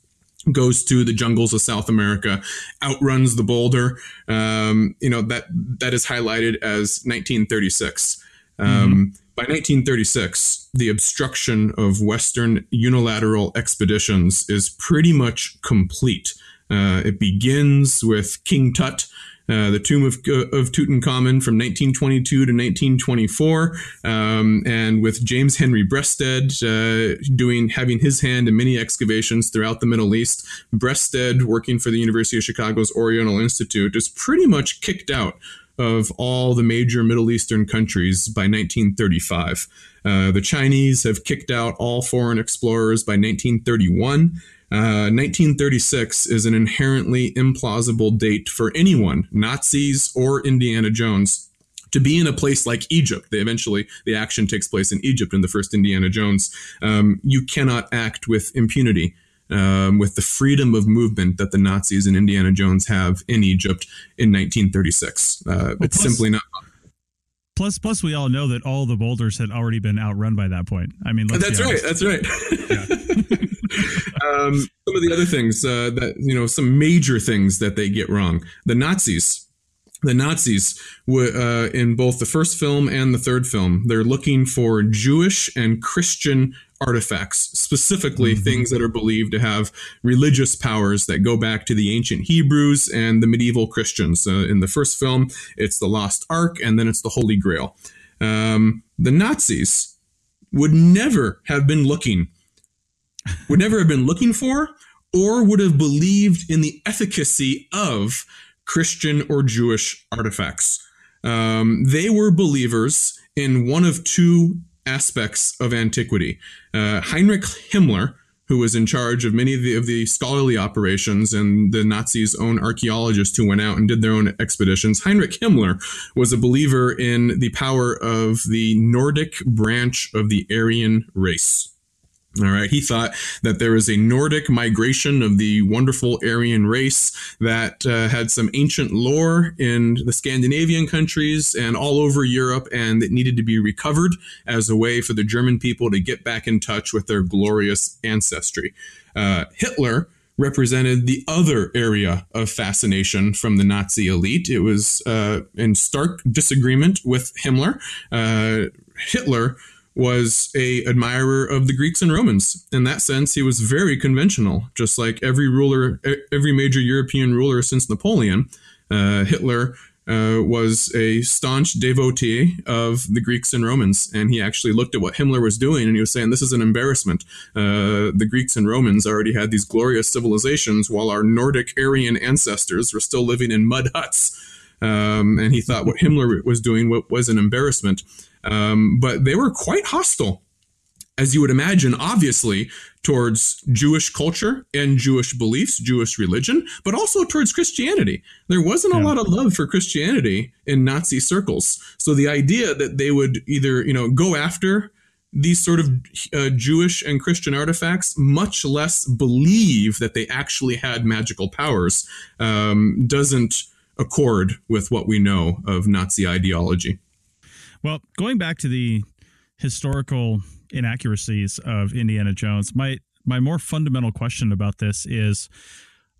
goes to the jungles of South America, outruns the boulder. Um, you know, that that is highlighted as nineteen thirty-six. Um, mm-hmm. By nineteen thirty-six, the obstruction of Western unilateral expeditions is pretty much complete. Uh, it begins with King Tut uh, the Tomb of, of Tutankhamun from nineteen twenty-two to nineteen twenty-four, um, and with James Henry Breasted uh, doing having his hand in many excavations throughout the Middle East. Breasted, working for the University of Chicago's Oriental Institute, is pretty much kicked out of all the major Middle Eastern countries by nineteen thirty-five. Uh, the Chinese have kicked out all foreign explorers by nineteen thirty-one. Uh, nineteen thirty-six is an inherently implausible date for anyone, Nazis or Indiana Jones, to be in a place like Egypt. They eventually, the action takes place in Egypt in the first Indiana Jones. Um, you cannot act with impunity, um, with the freedom of movement that the Nazis and Indiana Jones have in Egypt in nineteen thirty-six. Uh, well, it's plus, simply not. Plus, plus, we all know that all the boulders had already been outrun by that point. I mean, let's that's right. That's right. Yeah. um, some of the other things uh, that, you know, some major things that they get wrong. The Nazis, the Nazis w- uh, in both the first film and the third film, they're looking for Jewish and Christian artifacts, specifically mm-hmm. things that are believed to have religious powers that go back to the ancient Hebrews and the medieval Christians. Uh, in the first film, it's the Lost Ark, and then it's the Holy Grail. Um, the Nazis would never have been looking would never have been looking for or would have believed in the efficacy of Christian or Jewish artifacts. Um, they were believers in one of two aspects of antiquity. Uh, Heinrich Himmler, who was in charge of many of the, of the scholarly operations and the Nazis' own archaeologists who went out and did their own expeditions, Heinrich Himmler was a believer in the power of the Nordic branch of the Aryan race. All right. He thought that there was a Nordic migration of the wonderful Aryan race that uh, had some ancient lore in the Scandinavian countries and all over Europe, and it needed to be recovered as a way for the German people to get back in touch with their glorious ancestry. Uh, Hitler represented the other area of fascination from the Nazi elite. It was uh, in stark disagreement with Himmler. Uh, Hitler was a admirer of the Greeks and Romans. In that sense, he was very conventional, just like every ruler, every major European ruler since Napoleon. Uh, Hitler uh, was a staunch devotee of the Greeks and Romans, and he actually looked at what Himmler was doing, and he was saying, this is an embarrassment. Uh, the Greeks and Romans already had these glorious civilizations, while our Nordic Aryan ancestors were still living in mud huts. Um, and he thought what Himmler was doing was an embarrassment. Um, but they were quite hostile, as you would imagine, obviously, towards Jewish culture and Jewish beliefs, Jewish religion, but also towards Christianity. There wasn't yeah. a lot of love for Christianity in Nazi circles. So the idea that they would either, you know, go after these sort of uh, Jewish and Christian artifacts, much less believe that they actually had magical powers, um, doesn't accord with what we know of Nazi ideology. Well, going back to the historical inaccuracies of Indiana Jones, my my more fundamental question about this is,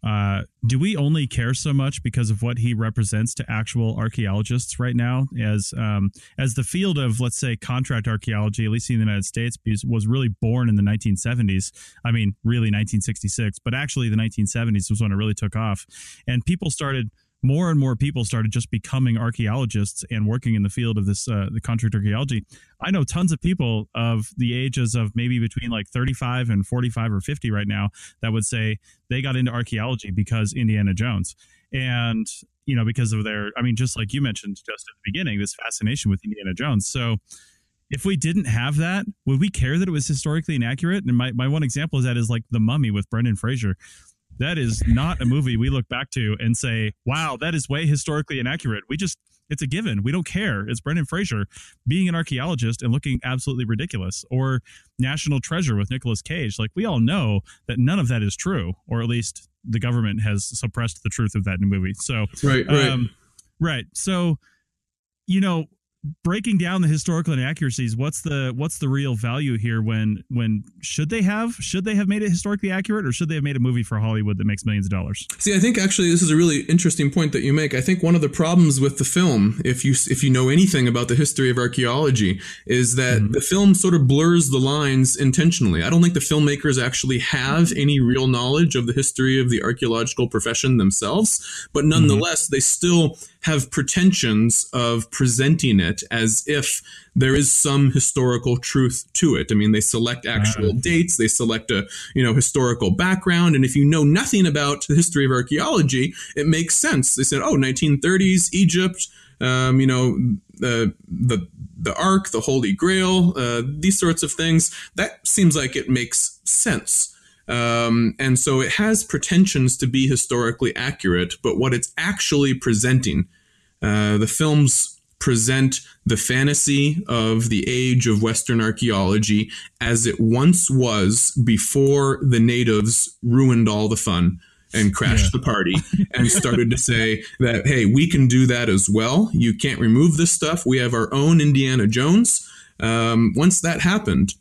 uh, do we only care so much because of what he represents to actual archaeologists right now? As um, as the field of, let's say, contract archaeology, at least in the United States, was really born in the nineteen seventies. I mean, really nineteen sixty-six, but actually the nineteen seventies was when it really took off. And people started... more and more people started just becoming archaeologists and working in the field of this, uh, the contract archaeology. I know tons of people of the ages of maybe between like thirty-five and forty-five or fifty right now that would say they got into archaeology because Indiana Jones. And, you know, because of their, I mean, just like you mentioned just at the beginning, this fascination with Indiana Jones. So if we didn't have that, would we care that it was historically inaccurate? And my, my one example is that is like The Mummy with Brendan Fraser. That is not a movie we look back to and say, wow, that is way historically inaccurate. We just, it's a given. We don't care. It's Brendan Fraser being an archaeologist and looking absolutely ridiculous. Or National Treasure with Nicolas Cage. Like, we all know that none of that is true, or at least the government has suppressed the truth of that in the movie. So, right, right. Um, right. So, you know, breaking down the historical inaccuracies, what's the what's the real value here? When when should they have should they have made it historically accurate, or should they have made a movie for Hollywood that makes millions of dollars? See, I think actually this is a really interesting point that you make. I think one of the problems with the film, if you if you know anything about the history of archaeology, is that mm-hmm. the film sort of blurs the lines intentionally. I don't think the filmmakers actually have any real knowledge of the history of the archaeological profession themselves, but nonetheless, mm-hmm. they still have pretensions of presenting it as if there is some historical truth to it. I mean, they select actual uh, dates, they select a, you know, historical background. And if you know nothing about the history of archaeology, it makes sense. They said, oh, nineteen thirties, Egypt, um, you know, the, the, the Ark, the Holy Grail, uh, these sorts of things. That seems like it makes sense. Um, and so it has pretensions to be historically accurate, but what it's actually presenting, uh, the films present the fantasy of the age of Western archaeology as it once was before the natives ruined all the fun and crashed yeah. the party and started to say that, hey, we can do that as well. You can't remove this stuff. We have our own Indiana Jones. Um, once that happened,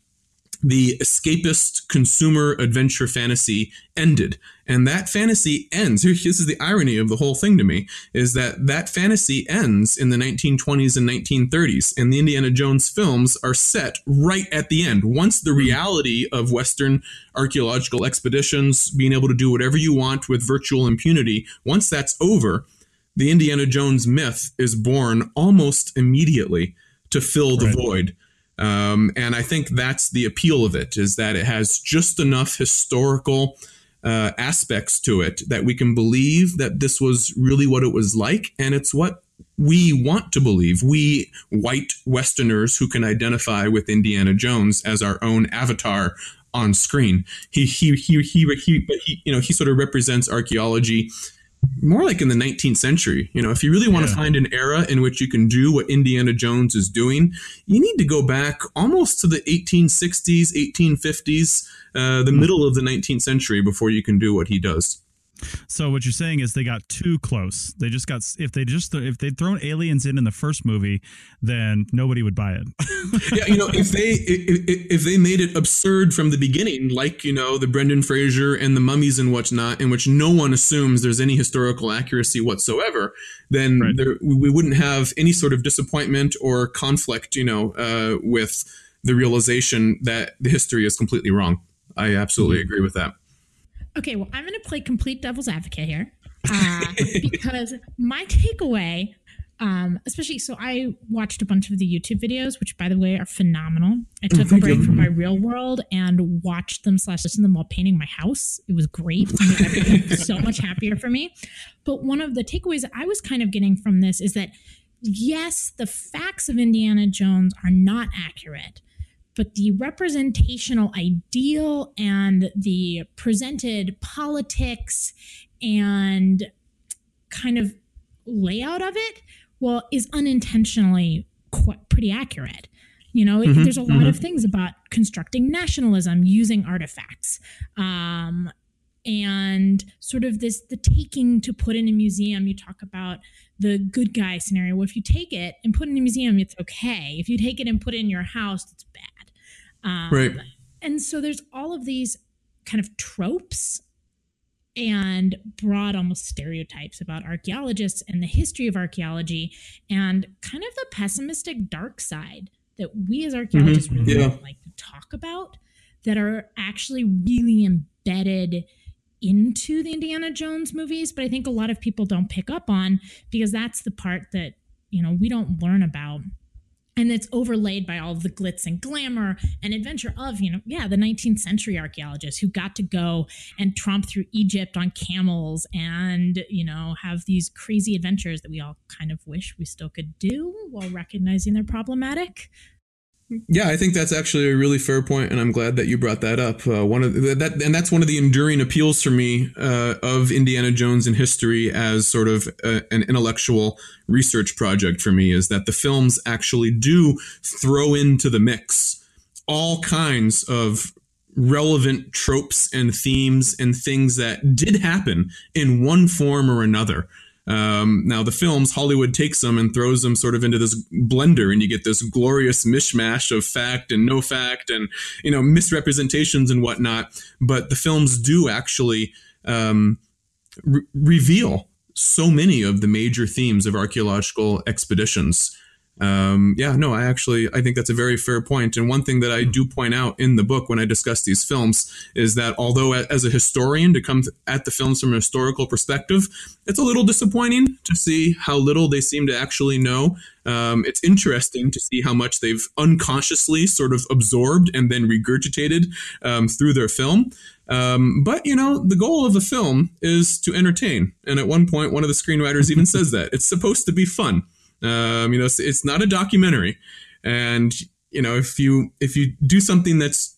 the escapist consumer adventure fantasy ended. And that fantasy ends. This is the irony of the whole thing to me, is that that fantasy ends in the nineteen twenties and nineteen thirties. And the Indiana Jones films are set right at the end. Once the reality of Western archaeological expeditions, being able to do whatever you want with virtual impunity, once that's over, the Indiana Jones myth is born almost immediately to fill the right. void. Um, and I think that's the appeal of it, is that it has just enough historical uh, aspects to it that we can believe that this was really what it was like. And it's what we want to believe. We white Westerners who can identify with Indiana Jones as our own avatar on screen. He, he, he, he, he, but he, you know, he sort of represents archaeology more like in the nineteenth century. You know, if you really want yeah. to find an era in which you can do what Indiana Jones is doing, you need to go back almost to the eighteen sixties, eighteen fifties, uh, the mm-hmm. middle of the nineteenth century before you can do what he does. So what you're saying is they got too close. They just got if they just if they'd thrown aliens in in the first movie, then nobody would buy it. yeah, you know, if they if, if they made it absurd from the beginning, like, you know, the Brendan Fraser and the mummies and whatnot, in which no one assumes there's any historical accuracy whatsoever, then right. there, we wouldn't have any sort of disappointment or conflict, you know, uh, with the realization that the history is completely wrong. I absolutely mm-hmm. agree with that. Okay, well, I'm going to play complete devil's advocate here uh, because my takeaway, um, especially, so I watched a bunch of the YouTube videos, which, by the way, are phenomenal. I took oh, a break you. from my real world and watched them slash listened to them while painting my house. It was great. It made everything so much happier for me. But one of the takeaways I was kind of getting from this is that, yes, the facts of Indiana Jones are not accurate, but the representational ideal and the presented politics and kind of layout of it, well, is unintentionally quite pretty accurate. You know, mm-hmm, there's a lot mm-hmm. of things about constructing nationalism using artifacts, um, and sort of this, the taking to put in a museum. You talk about the good guy scenario. Well, if you take it and put it in a museum, it's okay. If you take it and put it in your house, it's bad. Um, right. And so there's all of these kind of tropes and broad almost stereotypes about archaeologists and the history of archaeology, and kind of the pessimistic dark side that we as archaeologists mm-hmm. really yeah. don't like to talk about, that are actually really embedded into the Indiana Jones movies. But I think a lot of people don't pick up on, because that's the part that, you know, we don't learn about. And it's overlaid by all the glitz and glamour and adventure of, you know, yeah, the nineteenth century archaeologists who got to go and tromp through Egypt on camels and, you know, have these crazy adventures that we all kind of wish we still could do while recognizing they're problematic. Yeah, I think that's actually a really fair point, and I'm glad that you brought that up. Uh, one of the, that, and that's one of the enduring appeals for me uh, of Indiana Jones in History as sort of a, an intellectual research project for me, is that the films actually do throw into the mix all kinds of relevant tropes and themes and things that did happen in one form or another. Um, now, the films, Hollywood takes them and throws them sort of into this blender, and you get this glorious mishmash of fact and no fact and, you know, misrepresentations and whatnot. But the films do actually um, re- reveal so many of the major themes of archaeological expeditions. Um, yeah, no, I actually, I think that's a very fair point. And one thing that I do point out in the book when I discuss these films is that although as a historian to come at the films from a historical perspective, it's a little disappointing to see how little they seem to actually know. Um, it's interesting to see how much they've unconsciously sort of absorbed and then regurgitated um, through their film. Um, but, you know, the goal of a film is to entertain. And at one point, one of the screenwriters even says that it's supposed to be fun. Um, you know, it's, it's not a documentary. And, you know, if you if you do something that's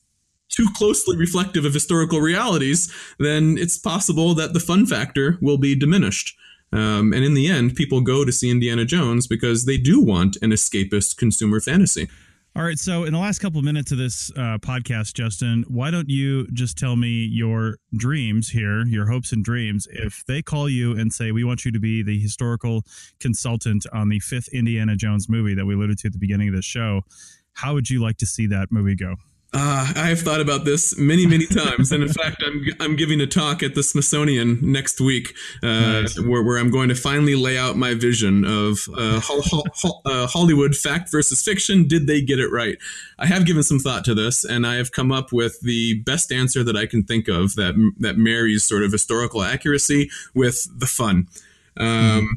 too closely reflective of historical realities, then it's possible that the fun factor will be diminished. Um, and in the end, people go to see Indiana Jones because they do want an escapist consumer fantasy. All right. So in the last couple of minutes of this uh, podcast, Justin, why don't you just tell me your dreams here, your hopes and dreams, if they call you and say, we want you to be the historical consultant on the fifth Indiana Jones movie that we alluded to at the beginning of this show. How would you like to see that movie go? Uh, I have thought about this many, many times. And in fact, I'm I'm giving a talk at the Smithsonian next week uh, nice. where, where I'm going to finally lay out my vision of uh, ho- ho- ho- uh, Hollywood fact versus fiction. Did they get it right? I have given some thought to this, and I have come up with the best answer that I can think of that that marries sort of historical accuracy with the fun. Um, mm.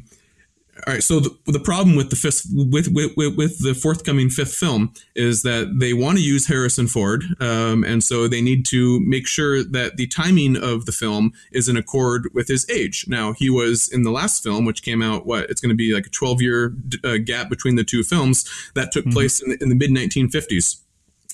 All right. So the, the problem with the fifth, with, with with the forthcoming fifth film is that they want to use Harrison Ford, um, and so they need to make sure that the timing of the film is in accord with his age. Now he was in the last film, which came out what it's going to be like a twelve year uh, gap between the two films that took mm-hmm. place in the, in the mid nineteen fifties.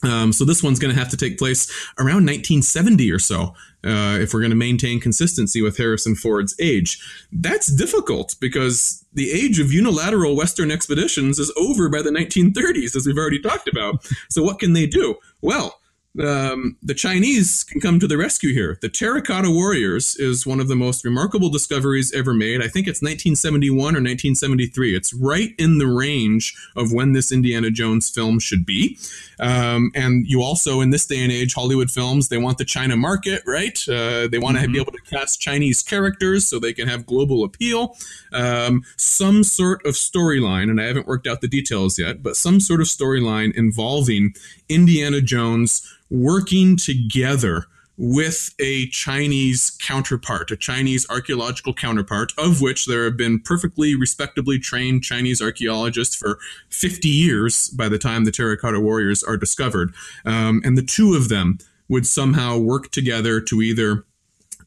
Um, so this one's going to have to take place around nineteen seventy or so uh, if we're going to maintain consistency with Harrison Ford's age. That's difficult because the age of unilateral Western expeditions is over by the nineteen thirties, as we've already talked about. So what can they do? Well, um, the Chinese can come to the rescue here. The Terracotta Warriors is one of the most remarkable discoveries ever made. I think it's nineteen seventy-one or nineteen seventy-three. It's right in the range of when this Indiana Jones film should be. Um, and you also, in this day and age, Hollywood films, they want the China market, right? Uh, they want to mm-hmm. be able to cast Chinese characters so they can have global appeal. Um, some sort of storyline, and I haven't worked out the details yet, but some sort of storyline involving Indiana Jones working together with a Chinese counterpart, a Chinese archaeological counterpart, of which there have been perfectly respectably trained Chinese archaeologists for fifty years by the time the Terracotta Warriors are discovered. Um, and the two of them would somehow work together to either,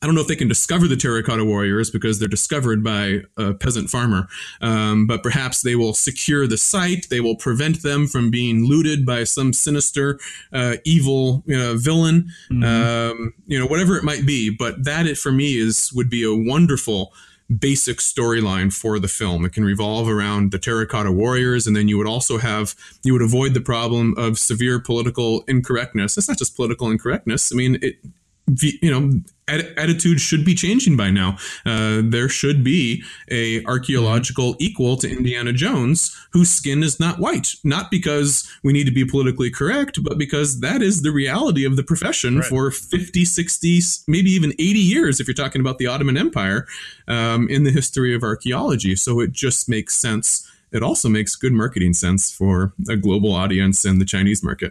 I don't know if they can discover the Terracotta Warriors because they're discovered by a peasant farmer, um, but perhaps they will secure the site. They will prevent them from being looted by some sinister, uh, evil uh, villain, mm-hmm. um, you know, whatever it might be. But that, it, for me, is would be a wonderful basic storyline for the film. It can revolve around the Terracotta Warriors, and then you would also have, you would avoid the problem of severe political incorrectness. It's not just political incorrectness. I mean, it, you know, attitudes should be changing by now. Uh, there should be a archaeological equal to Indiana Jones whose skin is not white, not because we need to be politically correct, but because that is the reality of the profession right. for fifty, sixty, maybe even eighty years, if you're talking about the Ottoman Empire, um, in the history of archaeology. So it just makes sense. It also makes good marketing sense for a global audience and the Chinese market.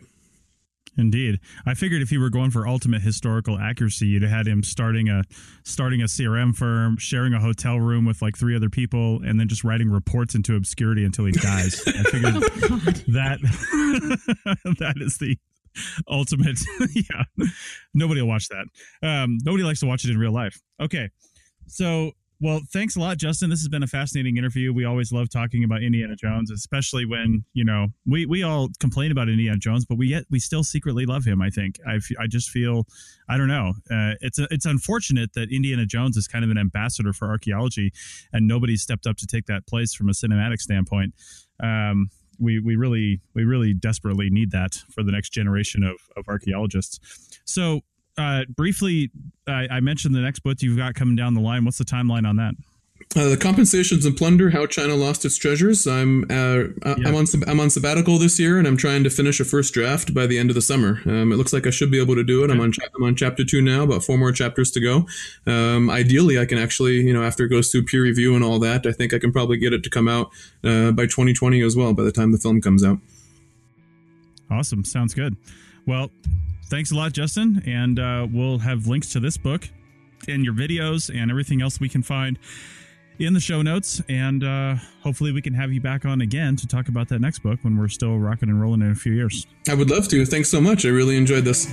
Indeed. I figured if you were going for ultimate historical accuracy, you'd have had him starting a starting a C R M firm, sharing a hotel room with like three other people, and then just writing reports into obscurity until he dies. I figured oh, that that is the ultimate. Yeah. Nobody will watch that. Um, nobody likes to watch it in real life. Okay. So, well, thanks a lot, Justin. This has been a fascinating interview. We always love talking about Indiana Jones, especially when, you know, we, we all complain about Indiana Jones, but we yet we still secretly love him, I think. I, I just feel, I don't know. Uh, it's a, it's unfortunate that Indiana Jones is kind of an ambassador for archaeology, and nobody stepped up to take that place from a cinematic standpoint. Um, we we really we really desperately need that for the next generation of, of archaeologists. So, Uh, briefly, I, I mentioned the next book you've got coming down the line. What's the timeline on that? Uh, the Compensations of Plunder: How China Lost Its Treasures. I'm uh, yeah. I'm on I'm on sabbatical this year, and I'm trying to finish a first draft by the end of the summer. Um, it looks like I should be able to do it. Okay. I'm on I'm on chapter two now, about four more chapters to go. Um, ideally, I can actually, you know, after it goes through peer review and all that, I think I can probably get it to come out uh, by twenty twenty as well, by the time the film comes out. Awesome, sounds good. Well, thanks a lot, Justin, and uh, we'll have links to this book and your videos and everything else we can find in the show notes, and uh, hopefully we can have you back on again to talk about that next book when we're still rocking and rolling in a few years. I would love to. Thanks so much. I really enjoyed this.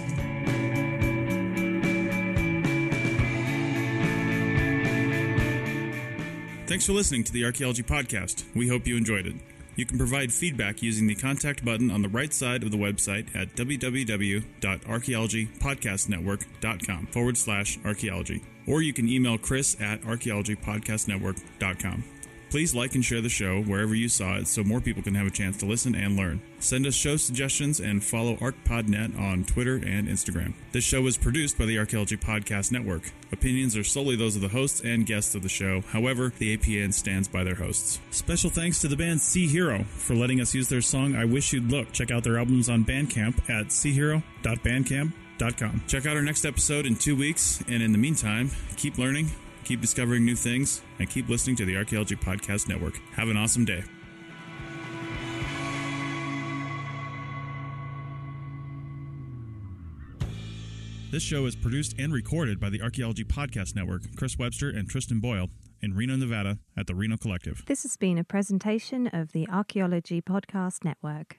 Thanks for listening to the Archaeology Podcast. We hope you enjoyed it. You can provide feedback using the contact button on the right side of the website at www.archaeologypodcastnetwork.com forward slash archaeology. Or you can email Chris at archaeologypodcastnetwork dot com. Please like and share the show wherever you saw it so more people can have a chance to listen and learn. Send us show suggestions and follow ArcPodNet on Twitter and Instagram. This show is produced by the Archaeology Podcast Network. Opinions are solely those of the hosts and guests of the show. However, the A P N stands by their hosts. Special thanks to the band Sea Hero for letting us use their song I Wish You'd Look. Check out their albums on Bandcamp at sea hero dot bandcamp dot com. Check out our next episode in two weeks, and in the meantime, keep learning, keep discovering new things, and keep listening to the Archaeology Podcast Network. Have an awesome day. This show is produced and recorded by the Archaeology Podcast Network, Chris Webster and Tristan Boyle, in Reno, Nevada, at the Reno Collective. This has been a presentation of the Archaeology Podcast Network.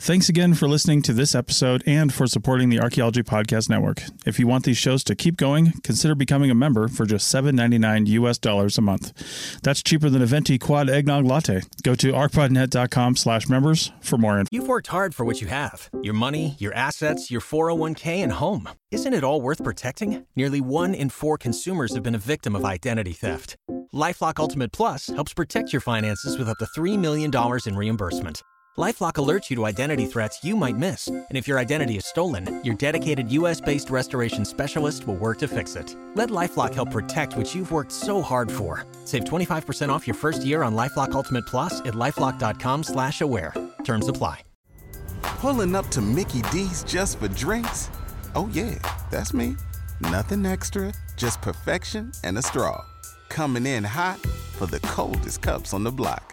Thanks again for listening to this episode and for supporting the Archaeology Podcast Network. If you want these shows to keep going, consider becoming a member for just seven dollars and ninety-nine cents U S dollars a month. That's cheaper than a venti quad eggnog latte. Go to arcpodnet.com slash members for more info. You've worked hard for what you have. Your money, your assets, your four oh one k, and home. Isn't it all worth protecting? Nearly one in four consumers have been a victim of identity theft. LifeLock Ultimate Plus helps protect your finances with up to three million dollars in reimbursement. LifeLock alerts you to identity threats you might miss. And if your identity is stolen, your dedicated U S-based restoration specialist will work to fix it. Let LifeLock help protect what you've worked so hard for. Save twenty-five percent off your first year on LifeLock Ultimate Plus at LifeLock.com slash aware. Terms apply. Pulling up to Mickey D's just for drinks? Oh yeah, that's me. Nothing extra, just perfection and a straw. Coming in hot for the coldest cups on the block.